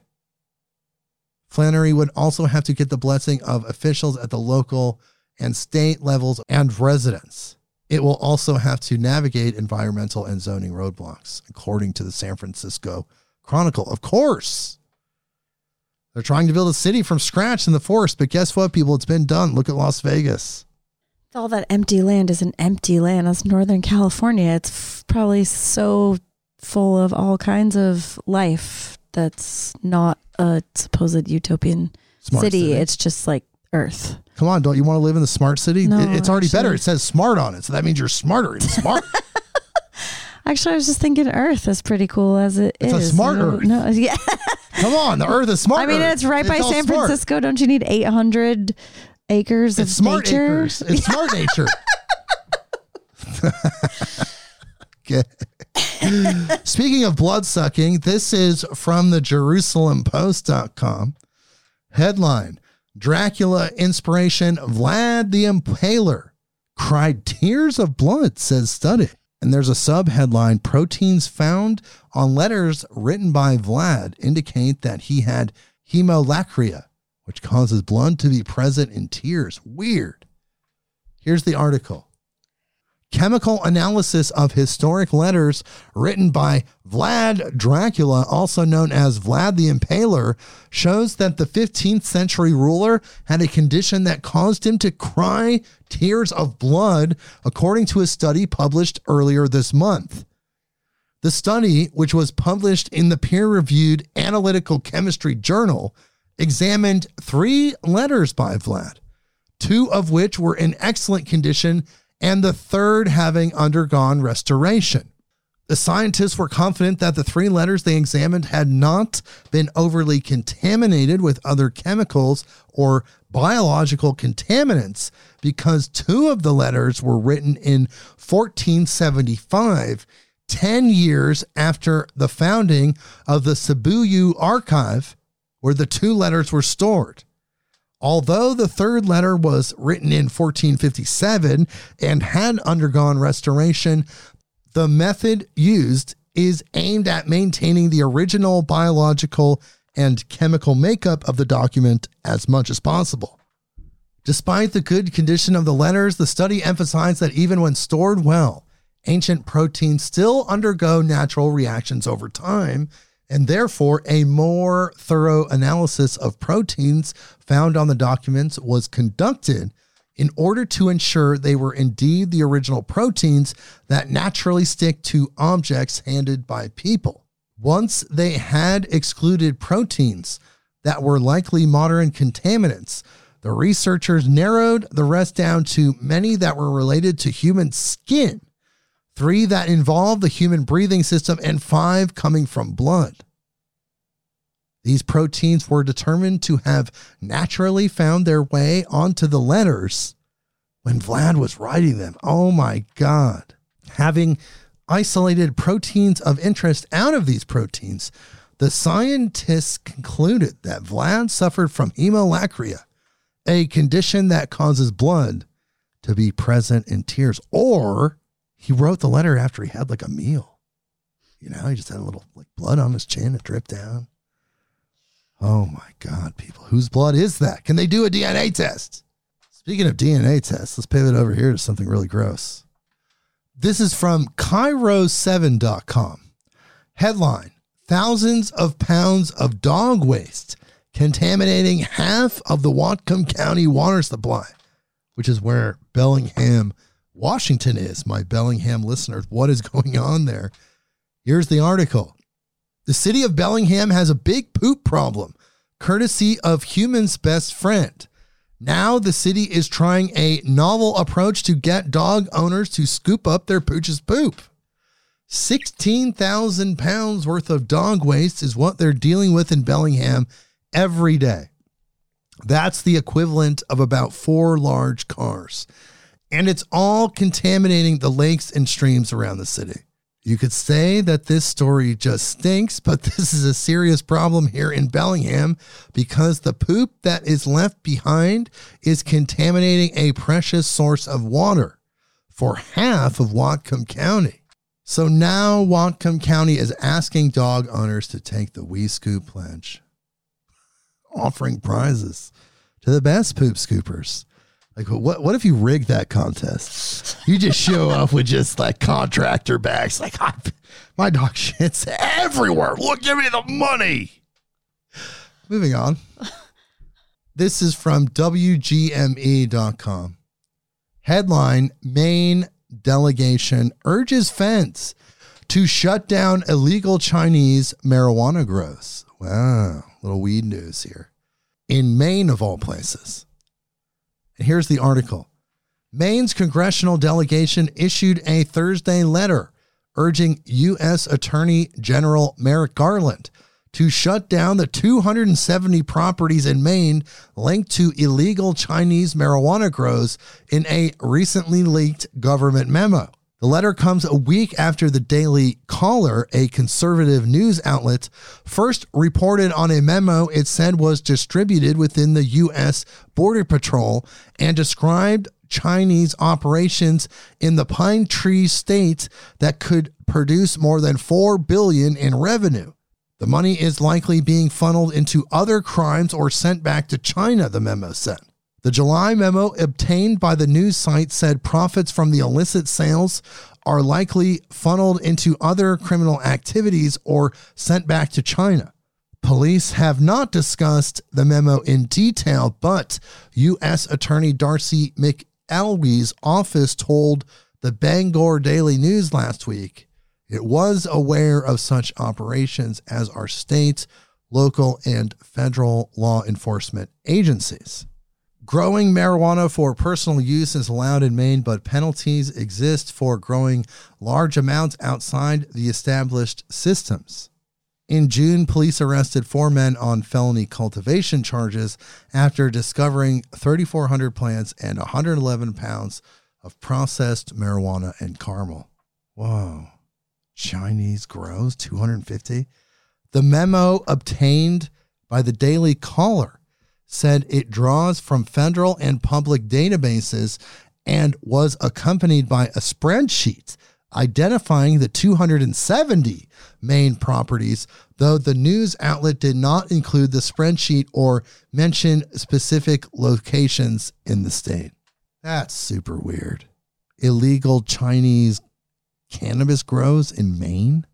Flannery would also have to get the blessing of officials at the local and state levels and residents. It will also have to navigate environmental and zoning roadblocks, according to the San Francisco Chronicle. Of course. They're trying to build a city from scratch in the forest, but guess what, people? It's been done. Look at Las Vegas. All that empty land is an empty land. That's Northern California. It's probably so full of all kinds of life that's not a supposed utopian city. It's just like Earth. Come on, don't you want to live in the smart city? No, it's already actually better. It says smart on it, so that means you're smarter. It's smart. Actually, I was just thinking Earth is pretty cool as it is. It's a smart Earth. No, yeah. Come on, the Earth is smart. I mean, Earth. It's right by San Francisco. Smart. Don't you need 800... acres of nature. It's smart nature. Okay. Speaking of blood sucking, this is from the JerusalemPost.com. Headline: Dracula inspiration Vlad the Impaler cried tears of blood, says study. And there's a sub headline: proteins found on letters written by Vlad indicate that he had hemolacria, which causes blood to be present in tears. Weird. Here's the article. Chemical analysis of historic letters written by Vlad Dracula, also known as Vlad the Impaler, shows that the 15th century ruler had a condition that caused him to cry tears of blood, according to a study published earlier this month. The study, which was published in the peer-reviewed Analytical Chemistry Journal, examined 3 letters by Vlad, 2 of which were in excellent condition and the third having undergone restoration. The scientists were confident that the 3 letters they examined had not been overly contaminated with other chemicals or biological contaminants, because 2 of the letters were written in 1475, 10 years after the founding of the Sibuyu Archive, where the 2 letters were stored. Although the third letter was written in 1457 and had undergone restoration, the method used is aimed at maintaining the original biological and chemical makeup of the document as much as possible. Despite the good condition of the letters, the study emphasized that even when stored well, ancient proteins still undergo natural reactions over time, and therefore a more thorough analysis of proteins found on the documents was conducted in order to ensure they were indeed the original proteins that naturally stick to objects handed by people. Once they had excluded proteins that were likely modern contaminants, the researchers narrowed the rest down to many that were related to human skin, 3 that involved the human breathing system, and 5 coming from blood. These proteins were determined to have naturally found their way onto the letters when Vlad was writing them. Oh my God. Having isolated proteins of interest out of these proteins, the scientists concluded that Vlad suffered from hemolacria, a condition that causes blood to be present in tears, or he wrote the letter after he had like a meal. You know, he just had a little like blood on his chin and dripped down. Oh my God, people. Whose blood is that? Can they do a DNA test? Speaking of DNA tests, let's pivot over here to something really gross. This is from Cairo7.com. Headline: Thousands of pounds of dog waste contaminating half of the Whatcom County water supply, which is where Bellingham, Washington is. My Bellingham listeners, what is going on there? Here's the article. The city of Bellingham has a big poop problem, courtesy of humans' best friend. Now the city is trying a novel approach to get dog owners to scoop up their pooch's poop. 16,000 pounds worth of dog waste is what they're dealing with in Bellingham every day. That's the equivalent of about 4 large cars. And it's all contaminating the lakes and streams around the city. You could say that this story just stinks, but this is a serious problem here in Bellingham because the poop that is left behind is contaminating a precious source of water for half of Whatcom County. So now Whatcom County is asking dog owners to take the We Scoop pledge, offering prizes to the best poop scoopers. Like, what if you rig that contest? You just show up with just like contractor bags. Like, my dog shit's everywhere. Look, give me the money. Moving on. This is from WGME.com. Headline: Maine delegation urges feds to shut down illegal Chinese marijuana grows. Wow. Little weed news here. In Maine, of all places. Here's the article. Maine's congressional delegation issued a Thursday letter urging U.S. Attorney General Merrick Garland to shut down the 270 properties in Maine linked to illegal Chinese marijuana grows in a recently leaked government memo. The letter comes a week after the Daily Caller, a conservative news outlet, first reported on a memo it said was distributed within the U.S. Border Patrol and described Chinese operations in the Pine Tree State that could produce more than $4 billion in revenue. The money is likely being funneled into other crimes or sent back to China, the memo said. The July memo obtained by the news site said profits from the illicit sales are likely funneled into other criminal activities or sent back to China. Police have not discussed the memo in detail, but U.S. Attorney Darcy McElwee's office told the Bangor Daily News last week it was aware of such operations as our state, local, and federal law enforcement agencies. Growing marijuana for personal use is allowed in Maine, but penalties exist for growing large amounts outside the established systems. In June, police arrested 4 men on felony cultivation charges after discovering 3,400 plants and 111 pounds of processed marijuana in Carmel. Whoa. Chinese grows, 250? The memo obtained by the Daily Caller said it draws from federal and public databases and was accompanied by a spreadsheet identifying the 270 Maine properties, though the news outlet did not include the spreadsheet or mention specific locations in the state. That's super weird. Illegal Chinese cannabis grows in Maine?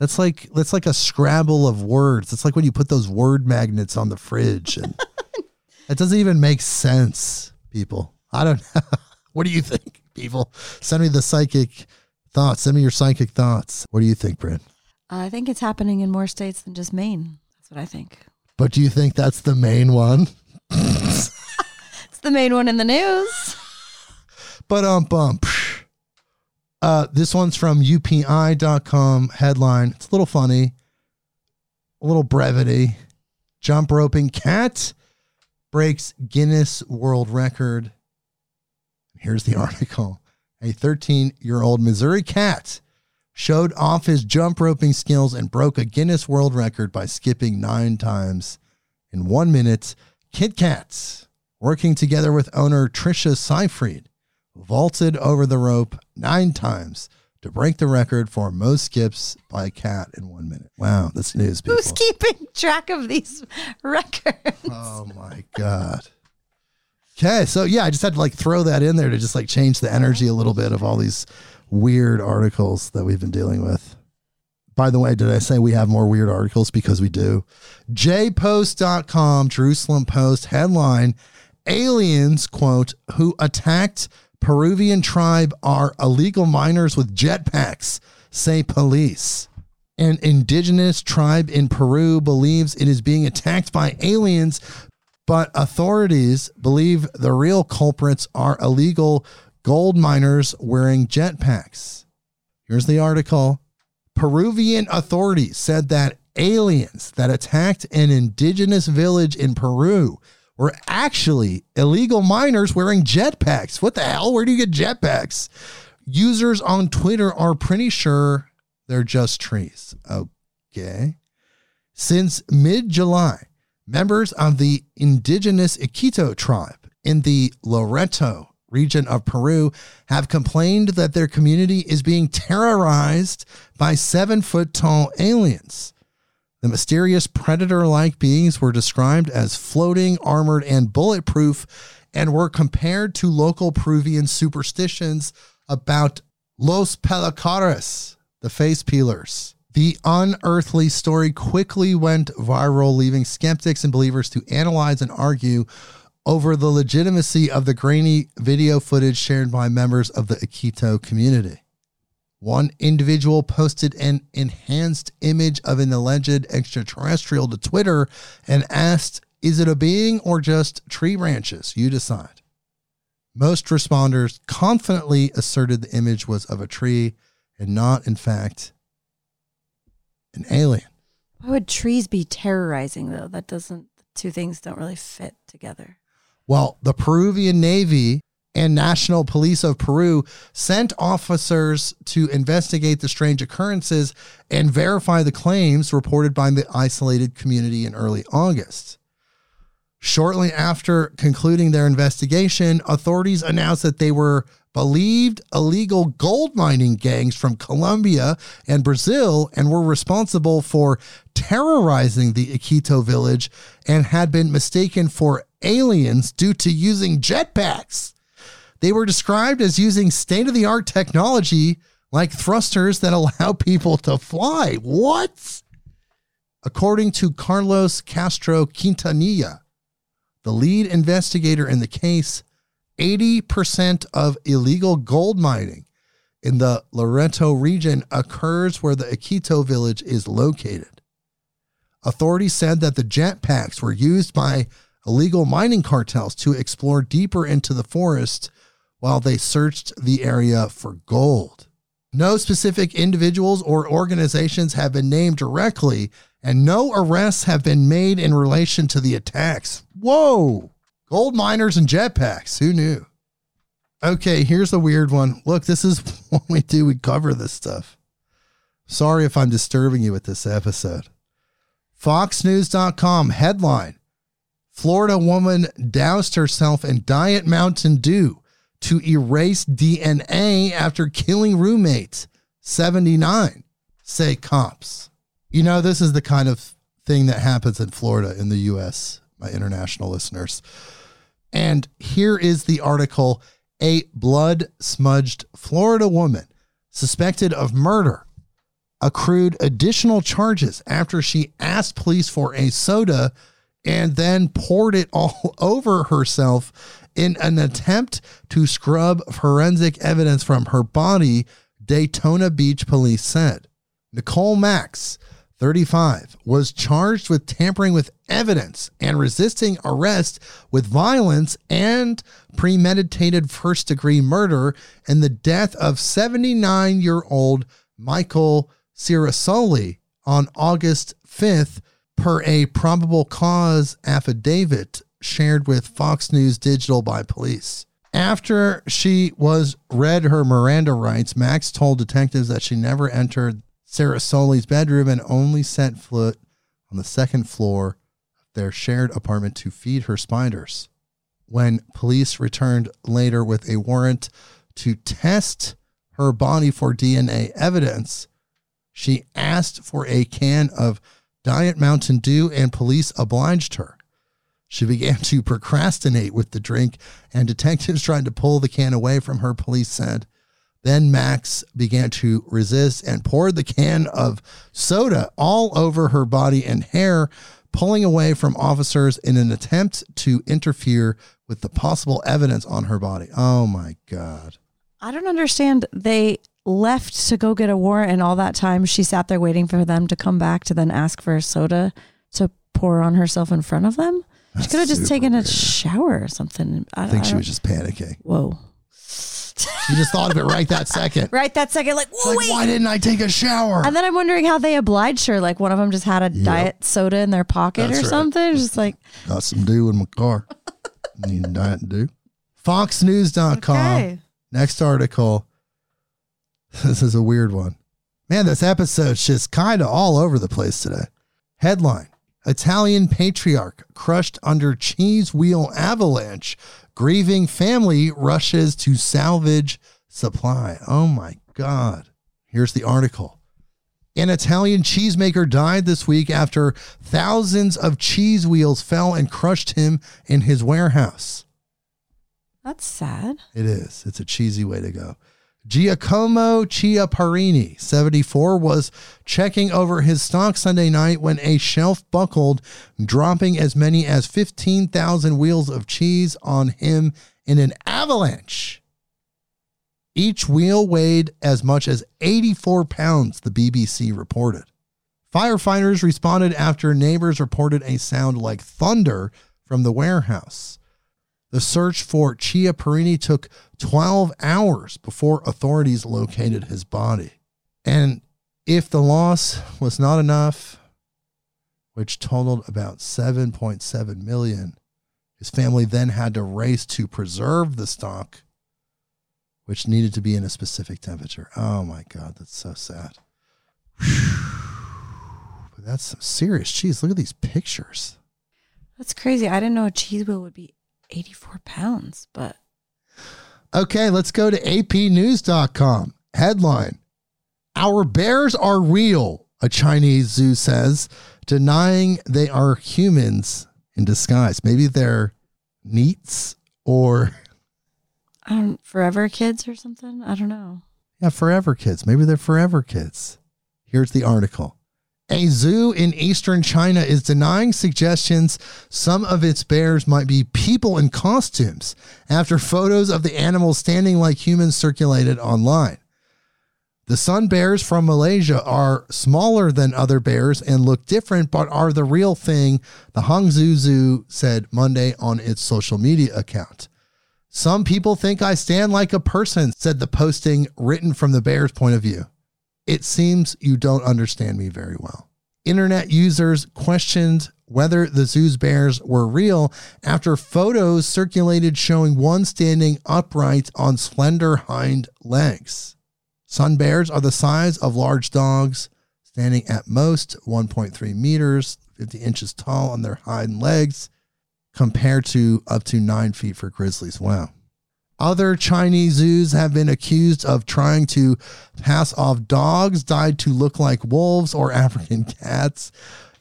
That's like a scrabble of words. It's like when you put those word magnets on the fridge. And that doesn't even make sense, people. I don't know. What do you think, people? Send me the psychic thoughts. Send me your psychic thoughts. What do you think, Bryn? I think it's happening in more states than just Maine. That's what I think. But do you think that's the main one? It's the main one in the news. But this one's from UPI.com headline. It's a little funny, a little brevity. Jump roping cat breaks Guinness World Record. Here's the article. A 13-year-old Missouri cat showed off his jump roping skills and broke a Guinness World Record by skipping 9 times in 1 minute. Kit Kat, working together with owner Tricia Seyfried, vaulted over the rope 9 times to break the record for most skips by a cat in 1 minute. Wow, that's news, people. Who's keeping track of these records? Oh, my God. Okay, so, yeah, I just had to, throw that in there to just, change the energy a little bit of all these weird articles that we've been dealing with. By the way, did I say we have more weird articles? Because we do. JPost.com, Jerusalem Post, headline, aliens, quote, who attacked Peruvian tribe are illegal miners with jetpacks, say police. An indigenous tribe in Peru believes it is being attacked by aliens, but authorities believe the real culprits are illegal gold miners wearing jetpacks. Here's the article. Peruvian authorities said that aliens that attacked an indigenous village in Peru were actually illegal miners wearing jetpacks. What the hell? Where do you get jetpacks? Users on Twitter are pretty sure they're just trees. Okay. Since mid-July, members of the indigenous Iquito tribe in the Loreto region of Peru have complained that their community is being terrorized by 7-foot-tall aliens. The mysterious predator-like beings were described as floating, armored, and bulletproof, and were compared to local Peruvian superstitions about los pelacares, the face peelers. The unearthly story quickly went viral, leaving skeptics and believers to analyze and argue over the legitimacy of the grainy video footage shared by members of the Iquito community. One individual posted an enhanced image of an alleged extraterrestrial to Twitter and asked, "Is it a being or just tree branches? You decide." Most responders confidently asserted the image was of a tree and not, in fact, an alien. Why would trees be terrorizing, though? The two things don't really fit together. Well, the Peruvian Navy and National Police of Peru sent officers to investigate the strange occurrences and verify the claims reported by the isolated community in early August. Shortly after concluding their investigation, authorities announced that they were believed illegal gold mining gangs from Colombia and Brazil and were responsible for terrorizing the Iquito village and had been mistaken for aliens due to using jetpacks. They were described as using state-of-the-art technology like thrusters that allow people to fly. What? According to Carlos Castro Quintanilla, the lead investigator in the case, 80% of illegal gold mining in the Loreto region occurs where the Iquito village is located. Authorities said that the jetpacks were used by illegal mining cartels to explore deeper into the forest while they searched the area for gold. No specific individuals or organizations have been named directly, and no arrests have been made in relation to the attacks. Whoa! Gold miners and jetpacks. Who knew? Okay, here's a weird one. Look, this is what we do. We cover this stuff. Sorry if I'm disturbing you with this episode. Foxnews.com headline: Florida woman doused herself in Diet Mountain Dew to erase DNA after killing roommates. 79, say cops. You know, this is the kind of thing that happens in Florida in the U.S., my international listeners. And here is the article: A blood-smudged Florida woman suspected of murder accrued additional charges after she asked police for a soda and then poured it all over herself in an attempt to scrub forensic evidence from her body, Daytona Beach police said. Nicole Max, 35, was charged with tampering with evidence and resisting arrest with violence and premeditated first-degree murder in the death of 79-year-old Michael Cirasoli on August 5th, per a probable cause affidavit shared with Fox News Digital by police. After she was read her Miranda rights, Max told detectives that she never entered Sarasoli's bedroom and only set foot on the second floor of their shared apartment to feed her spiders. When police returned later with a warrant to test her body for DNA evidence, she asked for a can of Diet Mountain Dew and police obliged her. She began to procrastinate with the drink and detectives tried to pull the can away from her, police said. Then Max began to resist and poured the can of soda all over her body and hair, pulling away from officers in an attempt to interfere with the possible evidence on her body. Oh, my God. I don't understand. They left to go get a warrant, and all that time she sat there waiting for them to come back to then ask for a soda to pour on herself in front of them. That's she could have just taken a shower or something. I think she was just panicking. Whoa. You just thought of it right that second. Right that second. Like, whoa, like, wait. Why didn't I take a shower? And then I'm wondering how they obliged her. Like, one of them just had a diet soda in their pocket or something. Just like, got some dew in my car. Need a diet dew. Foxnews.com. Okay. Next article. This is a weird one. Man, this episode's just kind of all over the place today. Headline: Italian patriarch crushed under cheese wheel avalanche. Grieving family rushes to salvage supply. Oh, my God. Here's the article. An Italian cheesemaker died this week after thousands of cheese wheels fell and crushed him in his warehouse. That's sad. It is. It's a cheesy way to go. Giacomo Chiaparini, 74, was checking over his stock Sunday night when a shelf buckled, dropping as many as 15,000 wheels of cheese on him in an avalanche. Each wheel weighed as much as 84 pounds, the BBC reported. Firefighters responded after neighbors reported a sound like thunder from the warehouse. The search for Chiaparini took 12 hours before authorities located his body. And if the loss was not enough, which totaled about $7.7 million, his family then had to race to preserve the stock which needed to be in a specific temperature. Oh my God, that's so sad. But that's some serious cheese. Look at these pictures. That's crazy. I didn't know a cheese wheel would be 84 pounds, but. Okay, let's go to apnews.com. Headline, our bears are real, a Chinese zoo says, denying they are humans in disguise. Maybe they're neets or... forever kids or something? I don't know. Yeah, forever kids. Maybe they're forever kids. Here's the article. A zoo in eastern China is denying suggestions some of its bears might be people in costumes after photos of the animals standing like humans circulated online. The sun bears from Malaysia are smaller than other bears and look different, but are the real thing, the Hangzhou Zoo said Monday on its social media account. Some people think I stand like a person, said the posting, written from the bear's point of view. It seems you don't understand me very well. Internet users questioned whether the zoo's bears were real after photos circulated showing one standing upright on slender hind legs. Sun bears are the size of large dogs, standing at most 1.3 meters, 50 inches tall on their hind legs, compared to up to 9 feet for grizzlies. Wow. Other Chinese zoos have been accused of trying to pass off dogs dyed to look like wolves or African cats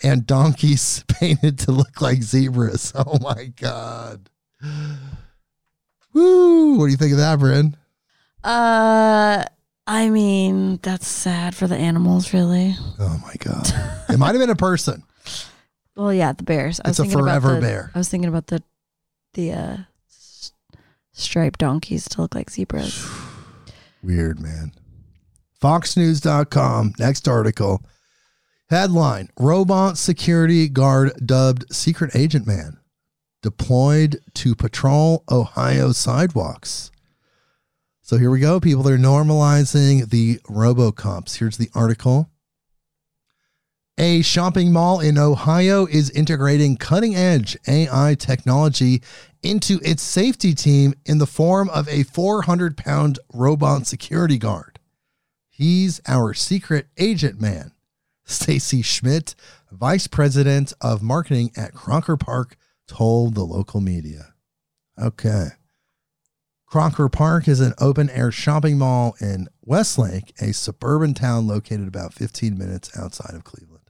and donkeys painted to look like zebras. Oh, my God. Woo. What do you think of that, Bryn? I mean, that's sad for the animals, really. Oh, my God. It might have been a person. Well, yeah, the bears. It's a forever bear. I was thinking about the striped donkeys to look like zebras. Weird, man. Foxnews.com, next article. Headline, robot security guard dubbed secret agent man deployed to patrol Ohio sidewalks. So here we go, people. They're normalizing the RoboCops. Here's the article. A shopping mall in Ohio is integrating cutting-edge AI technology into its safety team in the form of a 400-pound robot security guard. He's our secret agent man, Stacy Schmidt, vice president of marketing at Crocker Park, told the local media. Okay. Crocker Park is an open-air shopping mall in Westlake, a suburban town located about 15 minutes outside of Cleveland,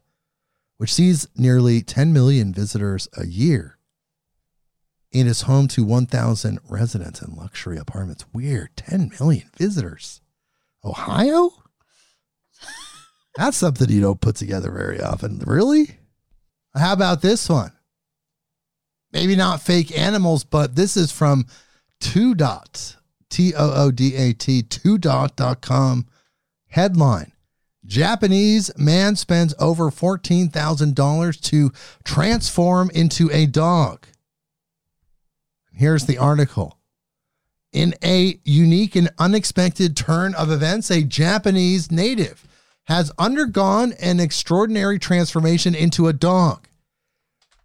which sees nearly 10 million visitors a year and is home to 1,000 residents in luxury apartments. Weird, 10 million visitors. Ohio? That's something you don't put together very often. Really? How about this one? Maybe not fake animals, but this is from Toodat.com. Headline. Japanese man spends over $14,000 to transform into a dog. Here's the article. In a unique and unexpected turn of events, a Japanese native has undergone an extraordinary transformation into a dog.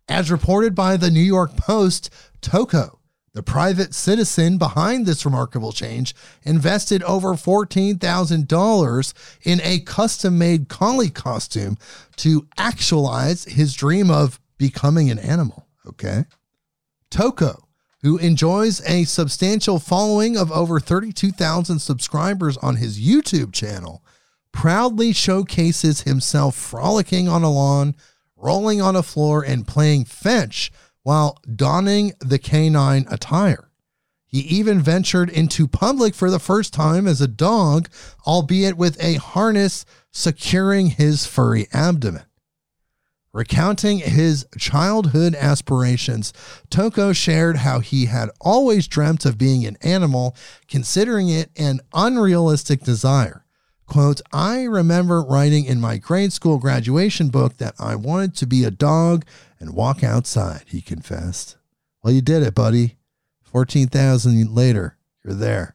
As reported by the New York Post, Toko, the private citizen behind this remarkable change, invested over $14,000 in a custom-made collie costume to actualize his dream of becoming an animal. Okay. Toko, who enjoys a substantial following of over 32,000 subscribers on his YouTube channel, proudly showcases himself frolicking on a lawn, rolling on a floor, and playing fetch while donning the canine attire. He even ventured into public for the first time as a dog, albeit with a harness securing his furry abdomen. Recounting his childhood aspirations, Toko shared how he had always dreamt of being an animal, considering it an unrealistic desire. Quote, I remember writing in my grade school graduation book that I wanted to be a dog and walk outside, he confessed. Well, you did it, buddy. 14,000 later, you're there.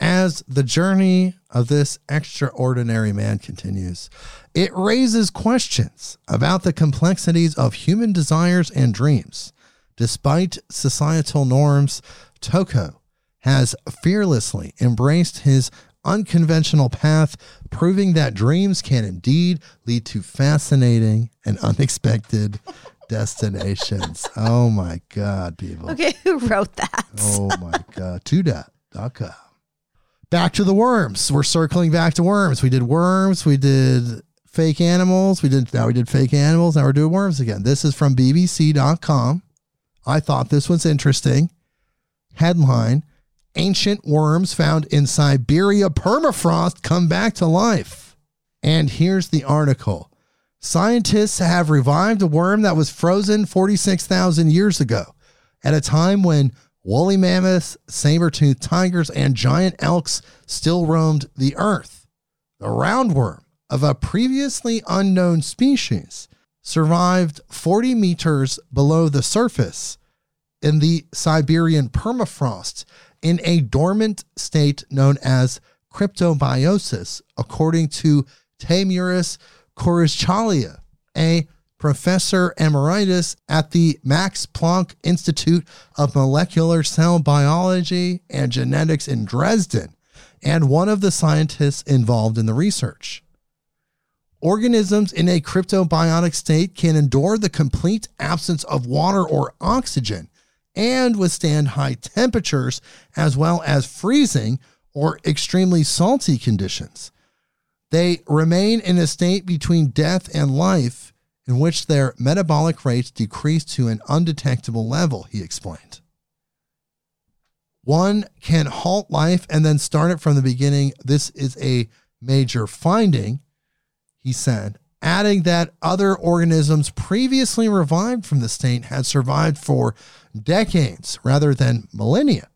As the journey of this extraordinary man continues, it raises questions about the complexities of human desires and dreams. Despite societal norms, Toko has fearlessly embraced his unconventional path, proving that dreams can indeed lead to fascinating and unexpected destinations. Oh my God, people. Okay, who wrote that? Oh my God. Tudot.com. Back to the worms. We're circling back to worms. We did worms. We did fake animals. We did fake animals. Now we're doing worms again. This is from BBC.com. I thought this was interesting. Headline: ancient worms found in Siberia permafrost come back to life. And here's the article. Scientists have revived a worm that was frozen 46,000 years ago, at a time when woolly mammoths, saber-toothed tigers, and giant elks still roamed the earth. The roundworm, of a previously unknown species, survived 40 meters below the surface in the Siberian permafrost in a dormant state known as cryptobiosis, according to Tamuris Korischalia, a professor emeritus at the Max Planck Institute of Molecular Cell Biology and Genetics in Dresden, and one of the scientists involved in the research. Organisms in a cryptobiotic state can endure the complete absence of water or oxygen and withstand high temperatures, as well as freezing or extremely salty conditions. They remain in a state between death and life in which their metabolic rates decrease to an undetectable level, he explained. One can halt life and then start it from the beginning. This is a major finding, he said, adding that other organisms previously revived from the state had survived for decades rather than millennia.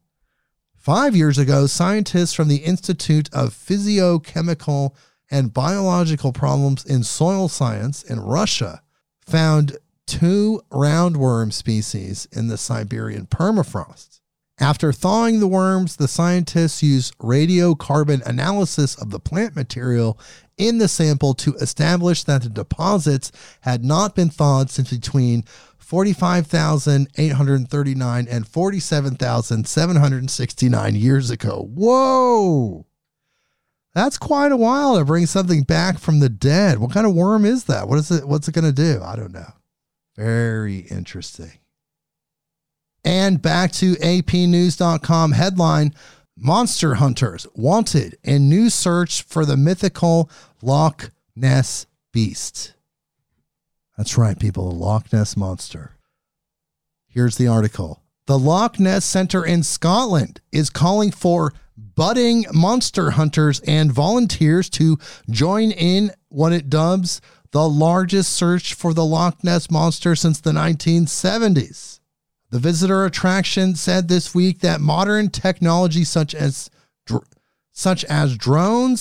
5 years ago, scientists from the Institute of Physiochemical and Biological Problems in Soil Science in Russia found 2 roundworm species in the Siberian permafrost. After thawing the worms, the scientists used radiocarbon analysis of the plant material in the sample to establish that the deposits had not been thawed since between 45,839 and 47,769 years ago. Whoa! That's quite a while to bring something back from the dead. What kind of worm is that? What is it? What's it going to do? I don't know. Very interesting. And back to APnews.com headline, Monster Hunters Wanted in New Search for the Mythical Loch Ness Beast. That's right, people, the Loch Ness Monster. Here's the article. The Loch Ness Centre in Scotland is calling for budding monster hunters and volunteers to join in what it dubs the largest search for the Loch Ness Monster since the 1970s. The visitor attraction said this week that modern technology such as drones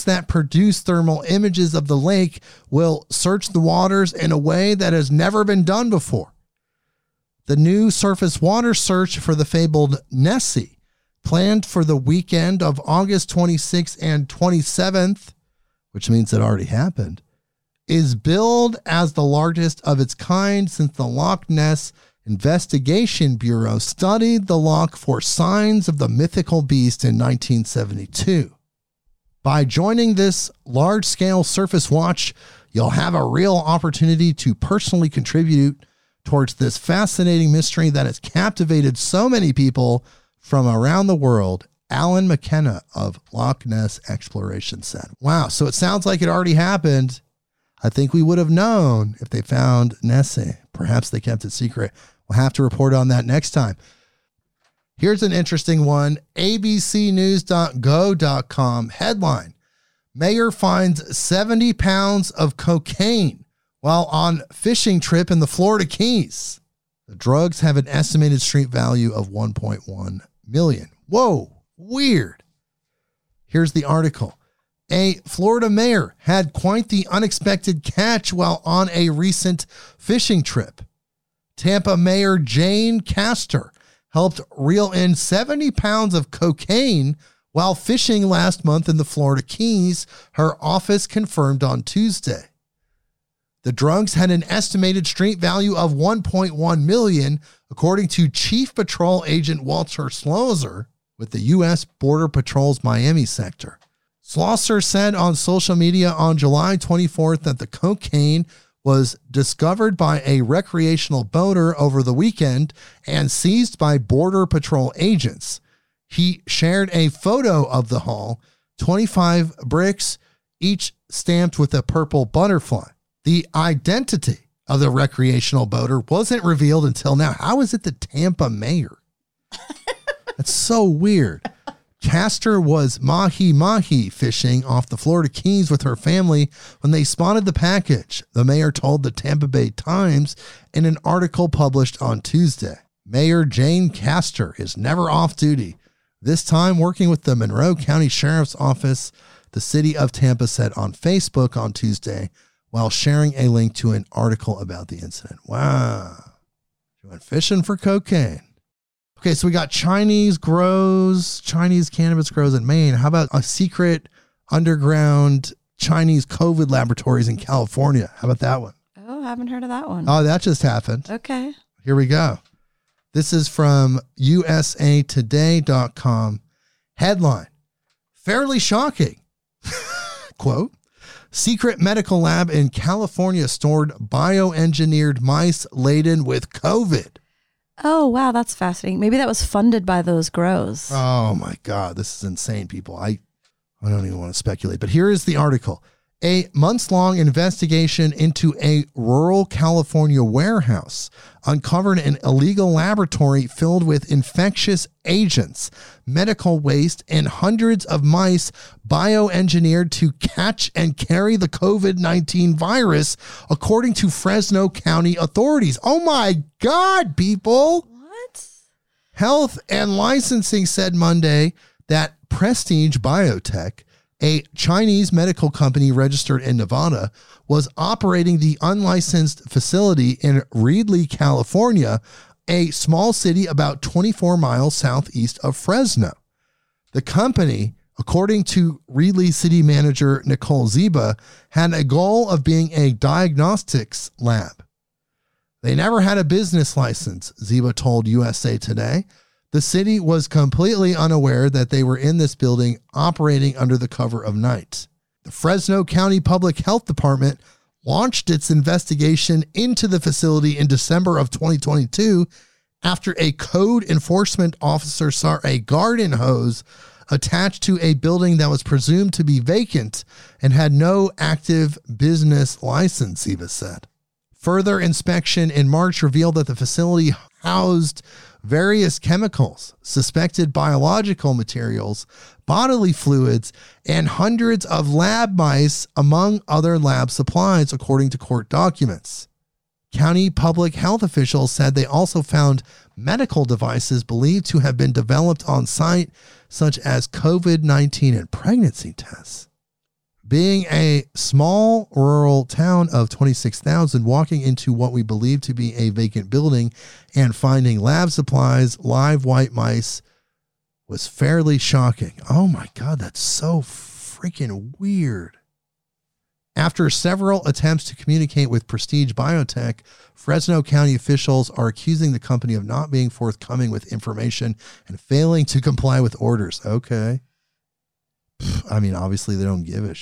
that produce thermal images of the lake will search the waters in a way that has never been done before. The new surface water search for the fabled Nessie, planned for the weekend of August 26th and 27th, which means it already happened, is billed as the largest of its kind since the Loch Ness Investigation Bureau studied the loch for signs of the mythical beast in 1972. By joining this large-scale surface watch, you'll have a real opportunity to personally contribute towards this fascinating mystery that has captivated so many people from around the world, Alan McKenna of Loch Ness Exploration said. Wow, so it sounds like it already happened. I think we would have known if they found Nessie. Perhaps they kept it secret. We'll have to report on that next time. Here's an interesting one. abcnews.go.com headline. Mayor finds 70 pounds of cocaine while on fishing trip in the Florida Keys. The drugs have an estimated street value of $1.1 million. Whoa, weird. Here's the article. A Florida mayor had quite the unexpected catch while on a recent fishing trip. Tampa Mayor Jane Castor helped reel in 70 pounds of cocaine while fishing last month in the Florida Keys, her office confirmed on Tuesday. The drugs had an estimated street value of $1.1 million, according to Chief Patrol Agent Walter Slozer, with the U.S. Border Patrol's Miami sector. Slosser said on social media on July 24th that the cocaine was discovered by a recreational boater over the weekend and seized by Border Patrol agents. He shared a photo of the haul, 25 bricks, each stamped with a purple butterfly. The identity of the recreational boater wasn't revealed until now. How is it the Tampa mayor? That's so weird. Castor was mahi-mahi fishing off the Florida Keys with her family when they spotted the package, the mayor told the Tampa Bay Times in an article published on Tuesday. Mayor Jane Castor is never off duty, this time working with the Monroe County Sheriff's Office, the city of Tampa said on Facebook on Tuesday while sharing a link to an article about the incident. Wow. She went fishing for cocaine. Okay, so we got Chinese cannabis grows in Maine. How about a secret underground Chinese COVID laboratories in California? How about that one? Oh, I haven't heard of that one. Oh, that just happened. Okay. Here we go. This is from usatoday.com. Headline, fairly shocking. Quote, secret medical lab in California stored bioengineered mice laden with COVID. Oh, wow. That's fascinating. Maybe that was funded by those grows. Oh, my God. This is insane, people. I don't even want to speculate. But here is the article. A months-long investigation into a rural California warehouse uncovered an illegal laboratory filled with infectious agents, medical waste, and hundreds of mice bioengineered to catch and carry the COVID-19 virus, according to Fresno County authorities. Oh my God, people! What? Health and Licensing said Monday that Prestige Biotech, a Chinese medical company registered in Nevada, was operating the unlicensed facility in Reedley, California, a small city about 24 miles southeast of Fresno. The company, according to Reedley city manager Nicole Ziba, had a goal of being a diagnostics lab. They never had a business license, Ziba told USA Today. The city was completely unaware that they were in this building operating under the cover of night. The Fresno County Public Health Department launched its investigation into the facility in December of 2022 after a code enforcement officer saw a garden hose attached to a building that was presumed to be vacant and had no active business license, Ziva said. Further inspection in March revealed that the facility housed various chemicals, suspected biological materials, bodily fluids, and hundreds of lab mice, among other lab supplies, according to court documents. County public health officials said they also found medical devices believed to have been developed on site, such as COVID-19 and pregnancy tests. Being a small rural town of 26,000, walking into what we believe to be a vacant building and finding lab supplies, live white mice, was fairly shocking. Oh my God, that's so freaking weird. After several attempts to communicate with Prestige Biotech, Fresno County officials are accusing the company of not being forthcoming with information and failing to comply with orders. Okay. I mean, obviously, they don't give a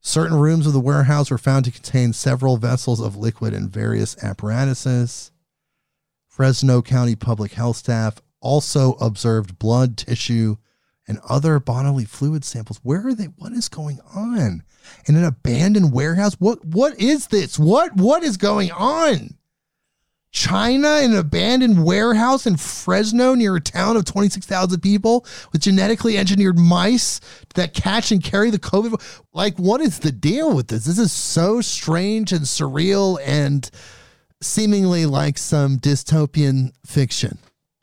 Certain rooms of the warehouse were found to contain several vessels of liquid and various apparatuses. Fresno County public health staff also observed blood, tissue, and other bodily fluid samples. Where are they? What is going on? In an abandoned warehouse? What is this? What is going on? China in an abandoned warehouse in Fresno near a town of 26,000 people with genetically engineered mice that catch and carry the COVID. Like, what is the deal with this? This is so strange and surreal and seemingly like some dystopian fiction.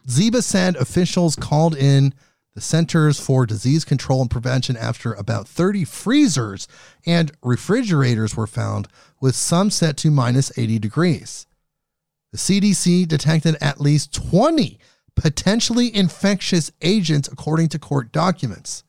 Ziba said officials called in the Centers for Disease Control and Prevention after about 30 freezers and refrigerators were found, with some set to minus 80 degrees. The CDC detected at least 20 potentially infectious agents, according to court documents.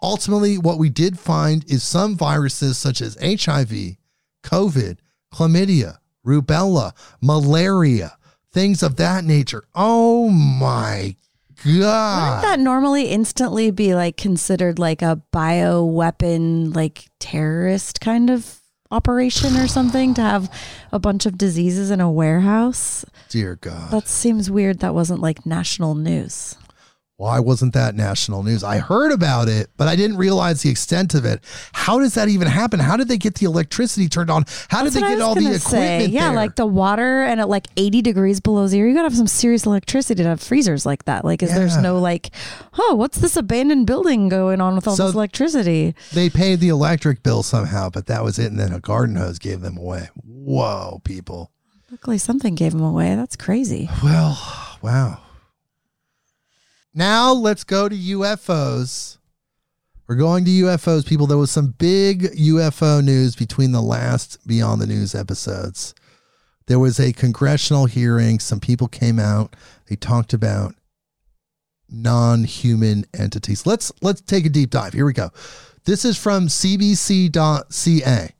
Ultimately, what we did find is some viruses such as HIV, COVID, chlamydia, rubella, malaria, things of that nature. Oh my God. Wouldn't that normally instantly be like considered like a bioweapon, like terrorist kind of operation or something, to have a bunch of diseases in a warehouse? Dear God. That seems weird. That wasn't like national news. Why wasn't that national news? I heard about it, but I didn't realize the extent of it. How does that even happen? How did they get the electricity turned on? How did they get all the equipment there? Yeah, like the water and at like 80 degrees below zero, you got to have some serious electricity to have freezers like that. Like, there's no like, oh, what's this abandoned building going on with all this electricity? They paid the electric bill somehow, but that was it. And then a garden hose gave them away. Whoa, people. Luckily, something gave them away. That's crazy. Well, wow. Now let's go to UFOs. We're going to UFOs, people. There was some big UFO news between the last Beyond the News episodes. There was a congressional hearing. Some people came out. They talked about non-human entities. Let's take a deep dive. Here we go. This is from CBC.ca.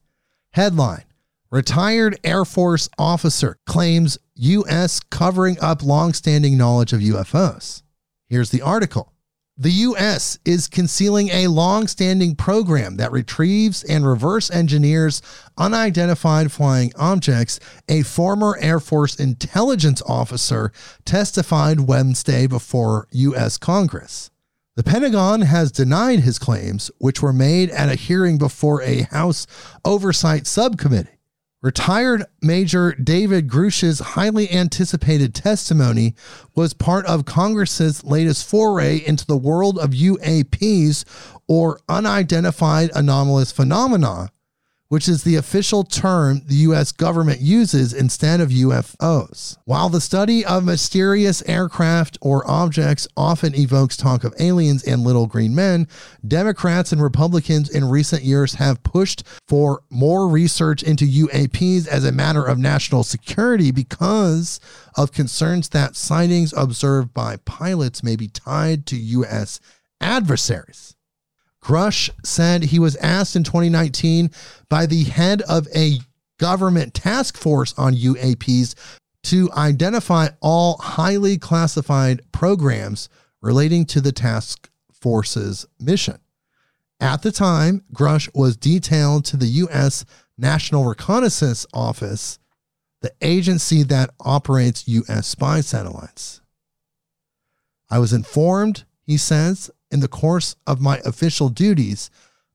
Headline: Retired Air Force officer claims U.S. covering up longstanding knowledge of UFOs. Here's the article. The U.S. is concealing a long-standing program that retrieves and reverse engineers unidentified flying objects, a former Air Force intelligence officer testified Wednesday before U.S. Congress. The Pentagon has denied his claims, which were made at a hearing before a House Oversight Subcommittee. Retired Major David Grush's highly anticipated testimony was part of Congress's latest foray into the world of UAPs, or Unidentified Anomalous Phenomena, which is the official term the U.S. government uses instead of UFOs. While the study of mysterious aircraft or objects often evokes talk of aliens and little green men, Democrats and Republicans in recent years have pushed for more research into UAPs as a matter of national security because of concerns that sightings observed by pilots may be tied to U.S. adversaries. Grush said he was asked in 2019 by the head of a government task force on UAPs to identify all highly classified programs relating to the task force's mission. At the time, Grush was detailed to the U.S. National Reconnaissance Office, the agency that operates U.S. spy satellites. I was informed, he says, in the course of my official duties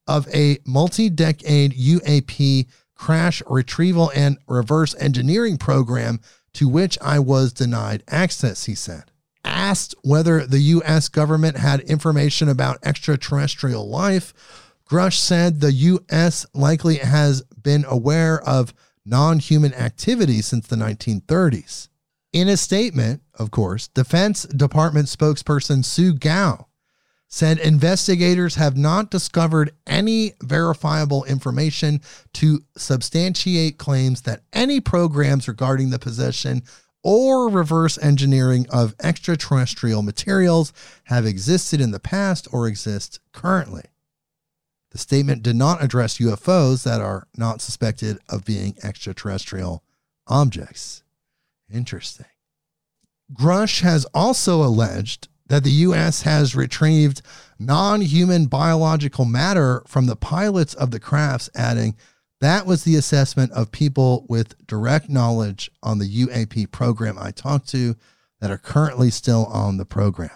of a multi-decade UAP crash retrieval and reverse engineering program to which I was denied access, he said. Asked whether the U.S. government had information about extraterrestrial life, Grush said the U.S. likely has been aware of non-human activity since the 1930s. In a statement, of course, Defense Department spokesperson Sue Gao said investigators have not discovered any verifiable information to substantiate claims that any programs regarding the possession or reverse engineering of extraterrestrial materials have existed in the past or exist currently. The statement did not address UFOs that are not suspected of being extraterrestrial objects. Interesting. Grush has also alleged that the U.S. has retrieved non-human biological matter from the pilots of the crafts, adding, that was the assessment of people with direct knowledge on the UAP program I talked to that are currently still on the program.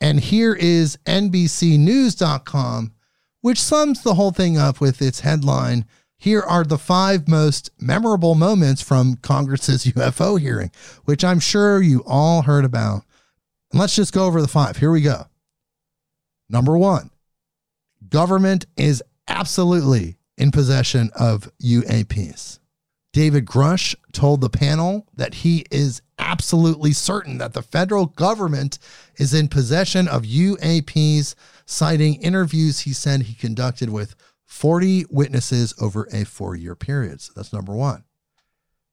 And here is NBCnews.com, which sums the whole thing up with its headline, here are the 5 most memorable moments from Congress's UFO hearing, which I'm sure you all heard about. Let's just go over the 5. Here we go. Number 1, government is absolutely in possession of UAPs. David Grush told the panel that he is absolutely certain that the federal government is in possession of UAPs, citing interviews he said he conducted with 40 witnesses over a 4-year period. So that's number 1.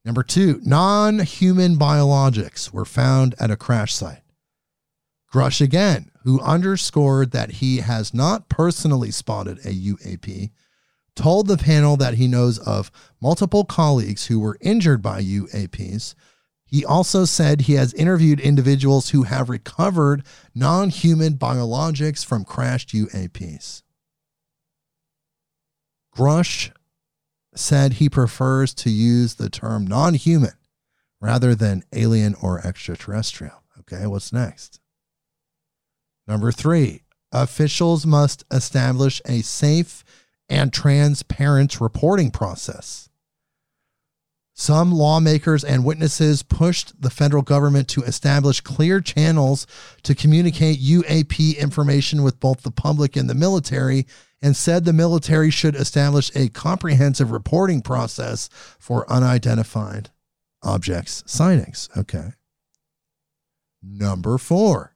Number 2, non-human biologics were found at a crash site. Grush again, who underscored that he has not personally spotted a UAP, told the panel that he knows of multiple colleagues who were injured by UAPs. He also said he has interviewed individuals who have recovered non-human biologics from crashed UAPs. Grush said he prefers to use the term non-human rather than alien or extraterrestrial. Okay, what's next? Number 3, officials must establish a safe and transparent reporting process. Some lawmakers and witnesses pushed the federal government to establish clear channels to communicate UAP information with both the public and the military, and said the military should establish a comprehensive reporting process for unidentified objects sightings. Okay. Number 4,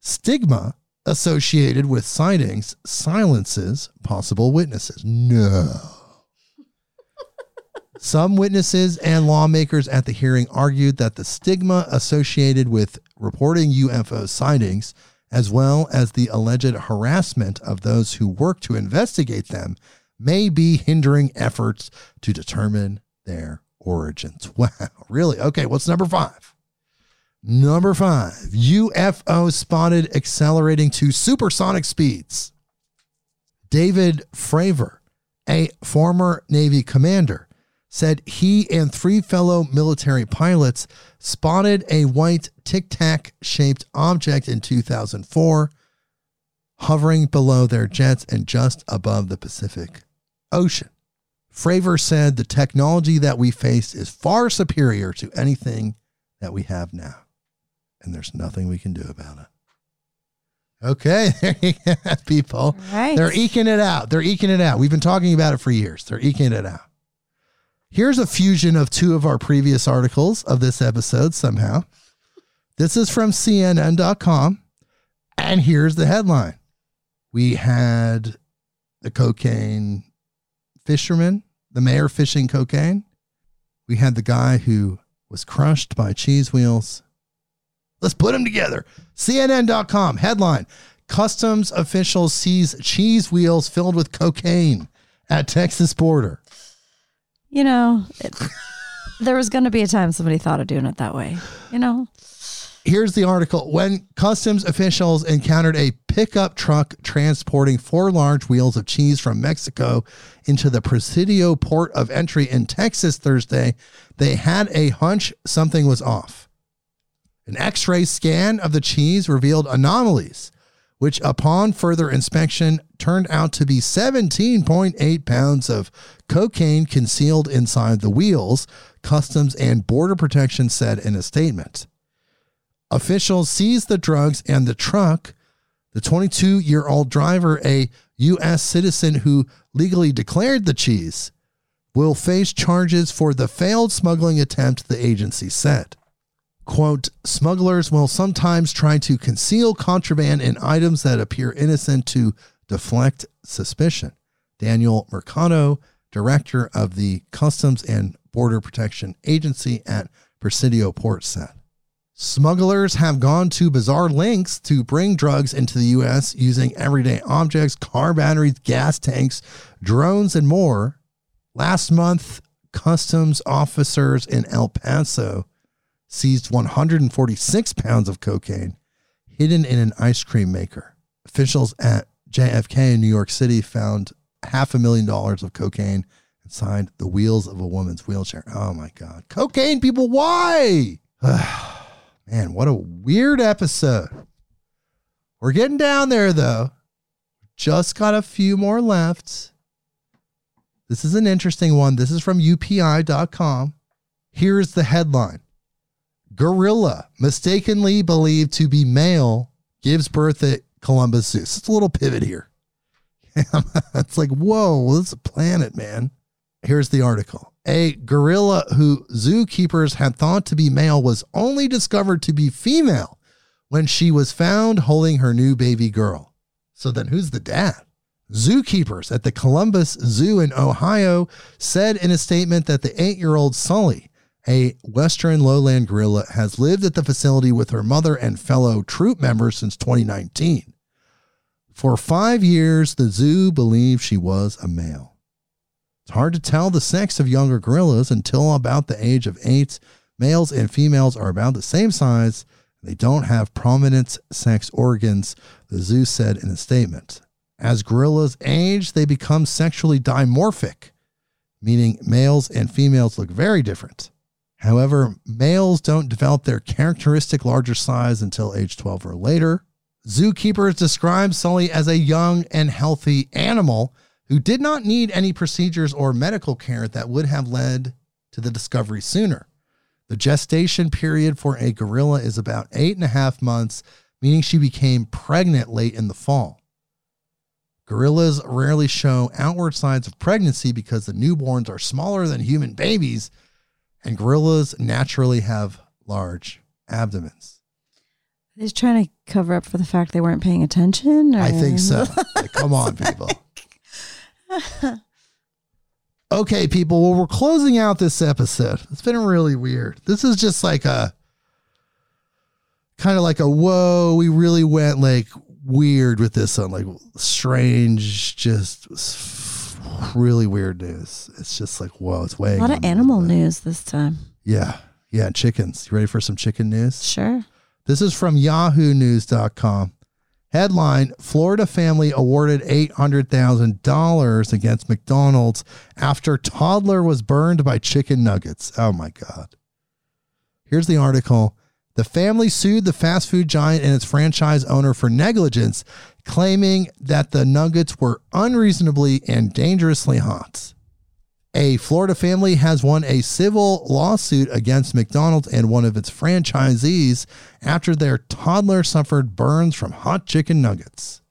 stigma associated with sightings silences possible witnesses. No. Some witnesses and lawmakers at the hearing argued that the stigma associated with reporting UFO sightings, as well as the alleged harassment of those who work to investigate them, may be hindering efforts to determine their origins. Wow, really? Okay, what's number 5? Number 5, UFO spotted accelerating to supersonic speeds. David Fravor, a former Navy commander, said he and 3 fellow military pilots spotted a white Tic Tac-shaped object in 2004 hovering below their jets and just above the Pacific Ocean. Fravor said the technology that we faced is far superior to anything that we have now, and there's nothing we can do about it. Okay, there you go, people. Right. They're eking it out. They're eking it out. We've been talking about it for years. They're eking it out. Here's a fusion of 2 of our previous articles of this episode somehow. This is from CNN.com, and here's the headline. We had the cocaine fisherman, the mayor fishing cocaine. We had the guy who was crushed by cheese wheels. Let's put them together. CNN.com, headline, customs officials seize cheese wheels filled with cocaine at Texas border. You know, there was going to be a time somebody thought of doing it that way, you know. Here's the article. When customs officials encountered a pickup truck transporting 4 large wheels of cheese from Mexico into the Presidio port of entry in Texas Thursday, they had a hunch something was off. An X-ray scan of the cheese revealed anomalies, which upon further inspection turned out to be 17.8 pounds of cocaine concealed inside the wheels, Customs and Border Protection said in a statement. Officials seized the drugs and the truck. The 22-year-old driver, a U.S. citizen who legally declared the cheese, will face charges for the failed smuggling attempt, the agency said. Quote, smugglers will sometimes try to conceal contraband in items that appear innocent to deflect suspicion. Daniel Mercado, director of the Customs and Border Protection Agency at Presidio Port, said. Smugglers have gone to bizarre lengths to bring drugs into the U.S. using everyday objects, car batteries, gas tanks, drones, and more. Last month, customs officers in El Paso seized 146 pounds of cocaine hidden in an ice cream maker. Officials at JFK in New York City found $500,000 of cocaine inside the wheels of a woman's wheelchair. Oh my God. Cocaine, people, why? Man, what a weird episode. We're getting down there though. Just got a few more left. This is an interesting one. This is from UPI.com. Here's the headline. Gorilla mistakenly believed to be male gives birth at Columbus Zoo. It's a little pivot here. It's like, whoa, this is a planet, man. Here's the article. A gorilla who zookeepers had thought to be male was only discovered to be female when she was found holding her new baby girl. So then who's the dad? Zookeepers at the Columbus Zoo in Ohio said in a statement that the 8-year-old Sully, a Western lowland gorilla, has lived at the facility with her mother and fellow troop members since 2019. For 5 years, the zoo believed she was a male. It's hard to tell the sex of younger gorillas until about the age of 8, Males and females are about the same size. They don't have prominent sex organs, the zoo said in a statement. As gorillas age, they become sexually dimorphic, meaning males and females look very different. However, males don't develop their characteristic larger size until age 12 or later. Zookeepers describe Sully as a young and healthy animal who did not need any procedures or medical care that would have led to the discovery sooner. The gestation period for a gorilla is about 8.5 months, meaning she became pregnant late in the fall. Gorillas rarely show outward signs of pregnancy because the newborns are smaller than human babies, and gorillas naturally have large abdomens. Are they trying to cover up for the fact they weren't paying attention? Or? I think so. Like, come on, people. Okay, people. Well, we're closing out this episode. It's been really weird. This is just like a kind of like a whoa. We really went like weird with this one, like strange, just really weird news. It's just like whoa. It's way a lot of animal news this time. Yeah. Chickens. You ready for some chicken news? Sure. This is from YahooNews.com. Headline, Florida family awarded $800,000 against McDonald's after toddler was burned by chicken nuggets. Oh, my God. Here's the article. The family sued the fast food giant and its franchise owner for negligence, claiming that the nuggets were unreasonably and dangerously hot. A Florida family has won a civil lawsuit against McDonald's and one of its franchisees after their toddler suffered burns from hot chicken nuggets.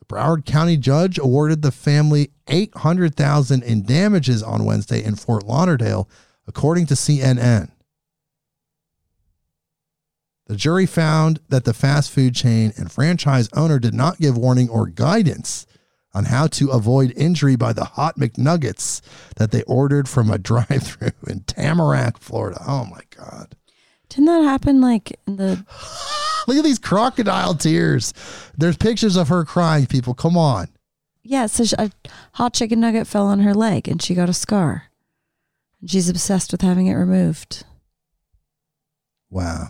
The Broward County judge awarded the family $800,000 in damages on Wednesday in Fort Lauderdale, according to CNN. The jury found that the fast food chain and franchise owner did not give warning or guidance on how to avoid injury by the hot McNuggets that they ordered from a drive-thru in Tamarack, Florida. Oh, my God. Didn't that happen like in the... Look at these crocodile tears. There's pictures of her crying, people. Come on. Yeah, so a hot chicken nugget fell on her leg, and she got a scar. And she's obsessed with having it removed. Wow.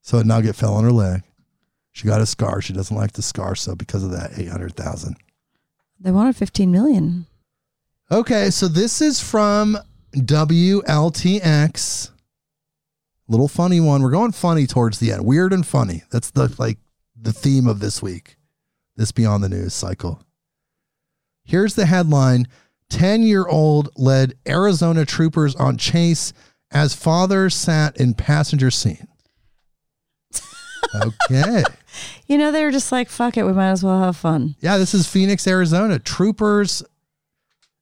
So a nugget fell on her leg. She got a scar. She doesn't like the scar, so because of that, $800,000. They wanted $15 million. Okay, so this is from WLTX. Little funny one. We're going funny towards the end. Weird and funny. That's the theme of this week. This Beyond the News cycle. Here's the headline. 10-year-old led Arizona troopers on chase as father sat in passenger seat. Okay. You know, they were just like, fuck it, we might as well have fun. Yeah, this is Phoenix, Arizona. Troopers,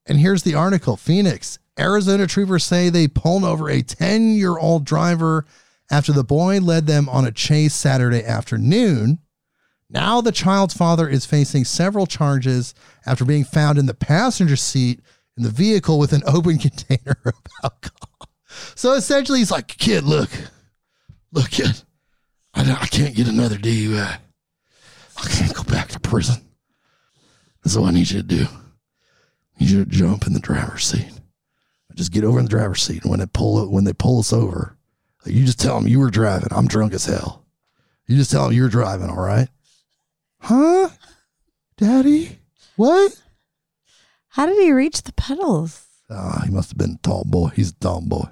and here's the article. Phoenix, Arizona troopers say they pulled over a 10-year-old driver after the boy led them on a chase Saturday afternoon. Now the child's father is facing several charges after being found in the passenger seat in the vehicle with an open container of alcohol. So essentially, he's like, kid, look, kid. I can't get another DUI. I can't go back to prison. That's what I need you to do. I need you to jump in the driver's seat. I just get over in the driver's seat. And when they pull us over, you just tell them you were driving. I'm drunk as hell. You just tell them you were driving, all right? Huh? Daddy? What? How did he reach the pedals? He must have been a tall boy. He's a dumb boy.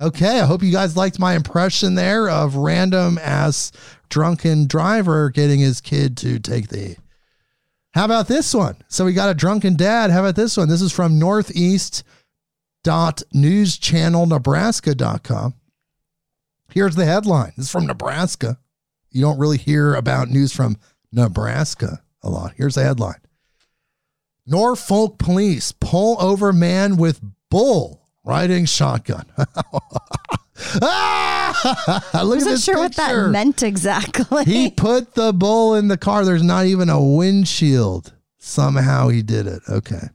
Okay, I hope you guys liked my impression there of random-ass drunken driver getting his kid to take the... How about this one? So we got a drunken dad. How about this one? This is from northeast.newschannelnebraska.com. Here's the headline. This is from Nebraska. You don't really hear about news from Nebraska a lot. Here's the headline. Norfolk police pull over man with bull riding shotgun. I wasn't sure what that meant exactly. He put the bull in the car. There's not even a windshield. Somehow he did it. Okay.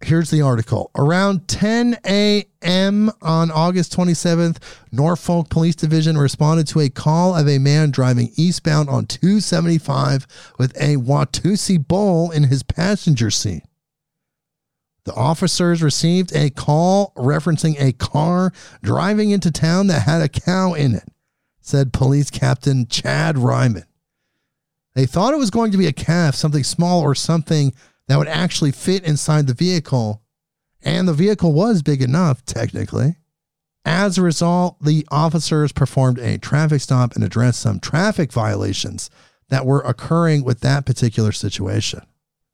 Here's the article. Around 10 a.m. on August 27th, Norfolk Police Division responded to a call of a man driving eastbound on 275 with a Watusi bull in his passenger seat. The officers received a call referencing a car driving into town that had a cow in it, said Police Captain Chad Ryman. They thought it was going to be a calf, something small or something that would actually fit inside the vehicle, and the vehicle was big enough, technically. As a result, the officers performed a traffic stop and addressed some traffic violations that were occurring with that particular situation.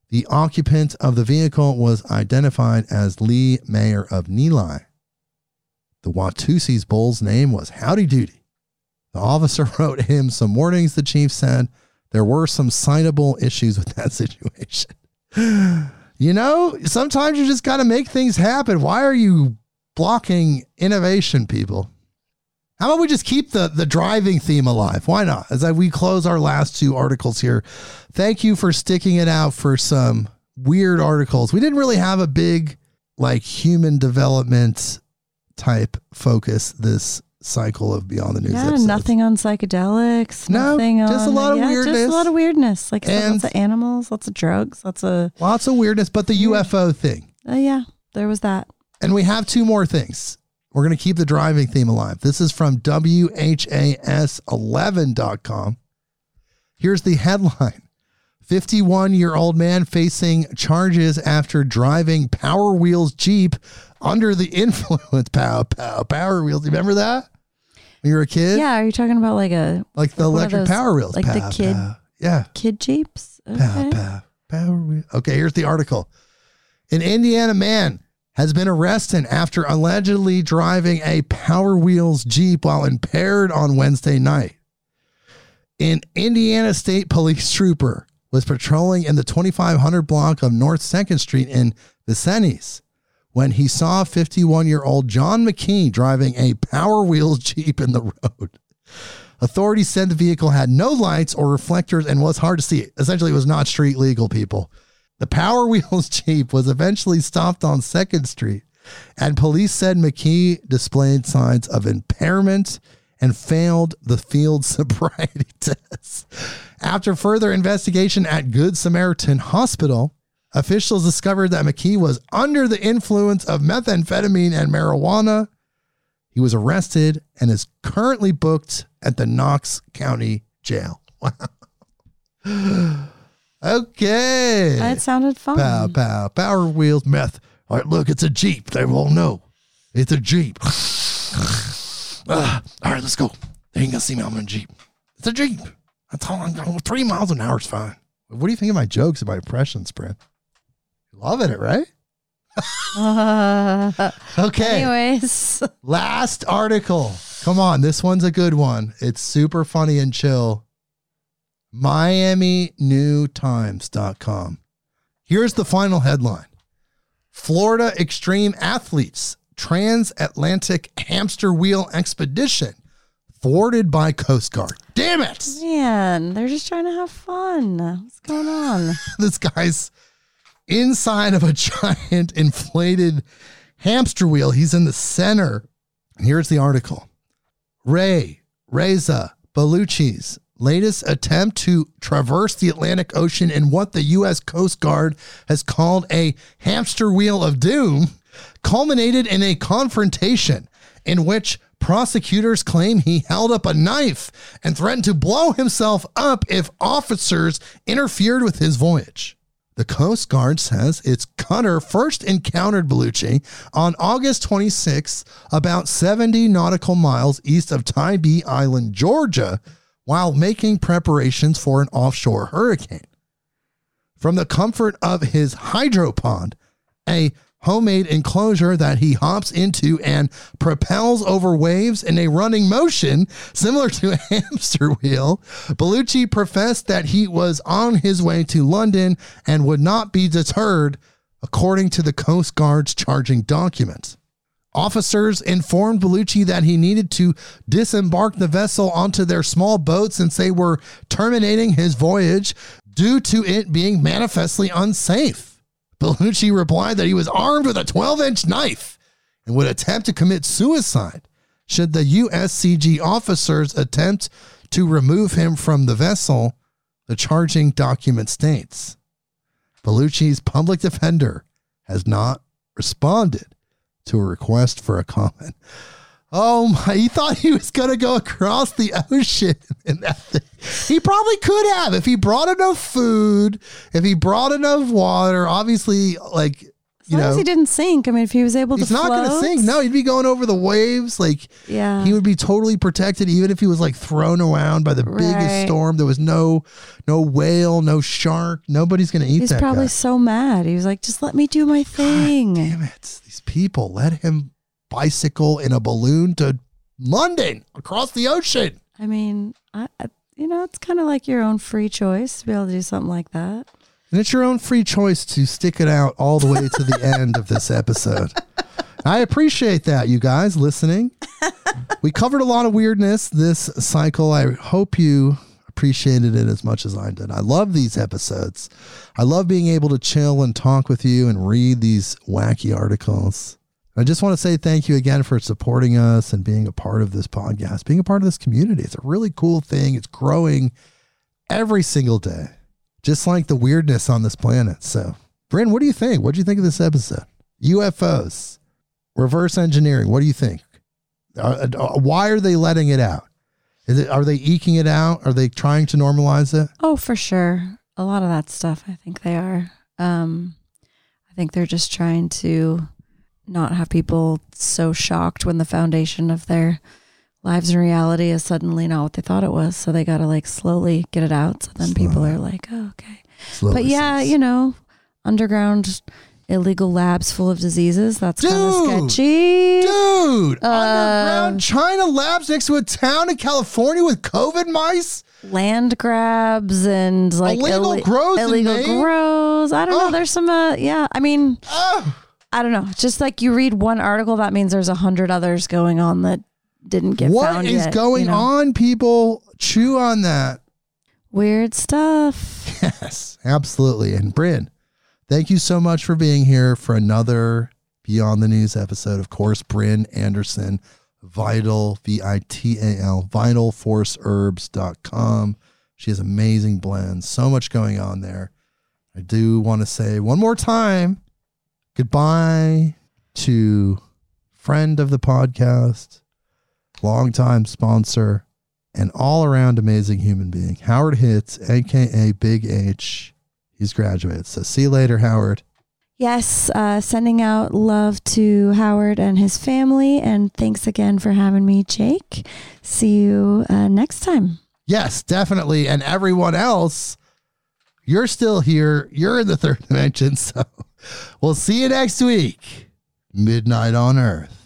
The occupant of the vehicle was identified as Lee Mayer of Neli. The Watusi's bull's name was Howdy Doody. The officer wrote him some warnings, the chief said. There were some citable issues with that situation. You know, sometimes you just got to make things happen. Why are you blocking innovation, people? How about we just keep the driving theme alive? Why not? As we close our last two articles here, thank you for sticking it out for some weird articles. We didn't really have a big, like, human development type focus this cycle of Beyond the News. Yeah, episodes. Nothing on psychedelics. Just a lot of weirdness. Just a lot of weirdness. Like lots of animals, lots of drugs, lots of weirdness. But the UFO thing. Yeah, there was that. And we have two more things. We're going to keep the driving theme alive. This is from WHAS11.com. Here's the headline. 51-year-old man facing charges after driving Power Wheels Jeep under the influence. Pow, pow, Power Wheels. You remember that? When you were a kid? Yeah. Are you talking about like the electric those, Power Wheels? Like pow, the kid? Pow. Yeah. Kid Jeeps? Okay. Pow, pow, Power Wheels. Okay. Here's the article. An Indiana man has been arrested after allegedly driving a Power Wheels Jeep while impaired on Wednesday night. An Indiana State Police trooper was patrolling in the 2500 block of North 2nd Street in Vincennes when he saw 51-year-old John McKee driving a Power Wheels Jeep in the road. Authorities said the vehicle had no lights or reflectors and was hard to see. Essentially, it was not street legal, people. The Power Wheels Jeep was eventually stopped on 2nd Street, and police said McKee displayed signs of impairment and failed the field sobriety test. After further investigation at Good Samaritan Hospital, officials discovered that McKee was under the influence of methamphetamine and marijuana. He was arrested and is currently booked at the Knox County Jail. Wow. Okay. That sounded fun. Pow, pow, Power Wheels, meth. All right, look, it's a Jeep. They won't know. It's a Jeep. All right, let's go. They ain't going to see me. I'm in a Jeep. It's a Jeep. That's all I'm going. 3 miles an hour is fine. What do you think of my jokes and my impressions, Bryn? Loving it, right? Okay. Anyways. Last article. Come on. This one's a good one. It's super funny and chill. MiamiNewTimes.com. Here's the final headline. Florida extreme athletes transatlantic hamster wheel expedition thwarted by Coast Guard. Damn it! Man, they're just trying to have fun. What's going on? This guy's inside of a giant inflated hamster wheel. He's in the center. And here's the article. Reza Baluchi's latest attempt to traverse the Atlantic Ocean in what the U.S. Coast Guard has called a hamster wheel of doom culminated in a confrontation in which prosecutors claim he held up a knife and threatened to blow himself up if officers interfered with his voyage. The Coast Guard says its cutter first encountered Bellucci on August 26th, about 70 nautical miles east of Tybee Island, Georgia, while making preparations for an offshore hurricane. From the comfort of his hydropod, a homemade enclosure that he hops into and propels over waves in a running motion similar to a hamster wheel, Bellucci professed that he was on his way to London and would not be deterred, according to the Coast Guard's charging document. Officers informed Bellucci that he needed to disembark the vessel onto their small boat since they were terminating his voyage due to it being manifestly unsafe. Bellucci replied that he was armed with a 12-inch knife and would attempt to commit suicide should the USCG officers attempt to remove him from the vessel, the charging document states. Bellucci's public defender has not responded to a request for a comment. Oh my, he thought he was going to go across the ocean in that thing. He probably could have if he brought enough food, if he brought enough water, obviously, like, as long as he didn't sink. I mean, if he was able to float. He's not going to sink. No, he'd be going over the waves. Like, yeah. He would be totally protected, even if he was, like, thrown around by the biggest storm. There was no whale, no shark. Nobody's going to eat that guy. He's probably so mad. He was like, just let me do my thing. God damn it. These people let him bicycle in a balloon to London, across the ocean. I mean, I it's kind of like your own free choice to be able to do something like that. And it's your own free choice to stick it out all the way to the end of this episode. I appreciate that, you guys, listening. We covered a lot of weirdness this cycle. I hope you appreciated it as much as I did. I love these episodes. I love being able to chill and talk with you and read these wacky articles. I just want to say thank you again for supporting us and being a part of this podcast, being a part of this community. It's a really cool thing. It's growing every single day. Just like the weirdness on this planet. So, Bryn, what do you think? What do you think of this episode? UFOs, reverse engineering. What do you think? Why are they letting it out? Are they eking it out? Are they trying to normalize it? Oh, for sure. A lot of that stuff, I think they are. I think they're just trying to not have people so shocked when the foundation of their lives in reality is suddenly not what they thought it was. So they got to like slowly get it out. So then people are like, oh, okay. Slowly but yeah, underground illegal labs full of diseases. That's kind of sketchy. Dude, underground China labs next to a town in California with COVID mice. Land grabs and like illegal grows. I don't know. There's some, I don't know. Just like you read one article, that means there's 100 others going on that didn't get found yet. What is going on, people? Chew on that. Weird stuff. Yes, absolutely. And Bryn, thank you so much for being here for another Beyond the News episode. Of course, Bryn Anderson, Vital, V-I-T-A-L, vitalforceherbs.com. She has amazing blends. So much going on there. I do want to say one more time, goodbye to friend of the podcast, longtime sponsor, and all-around amazing human being, Howard Hitt, a.k.a. Big H. He's graduated. So see you later, Howard. Yes, sending out love to Howard and his family, and thanks again for having me, Jake. See you next time. Yes, definitely. And everyone else, you're still here. You're in the third dimension, so we'll see you next week. Midnight on Earth.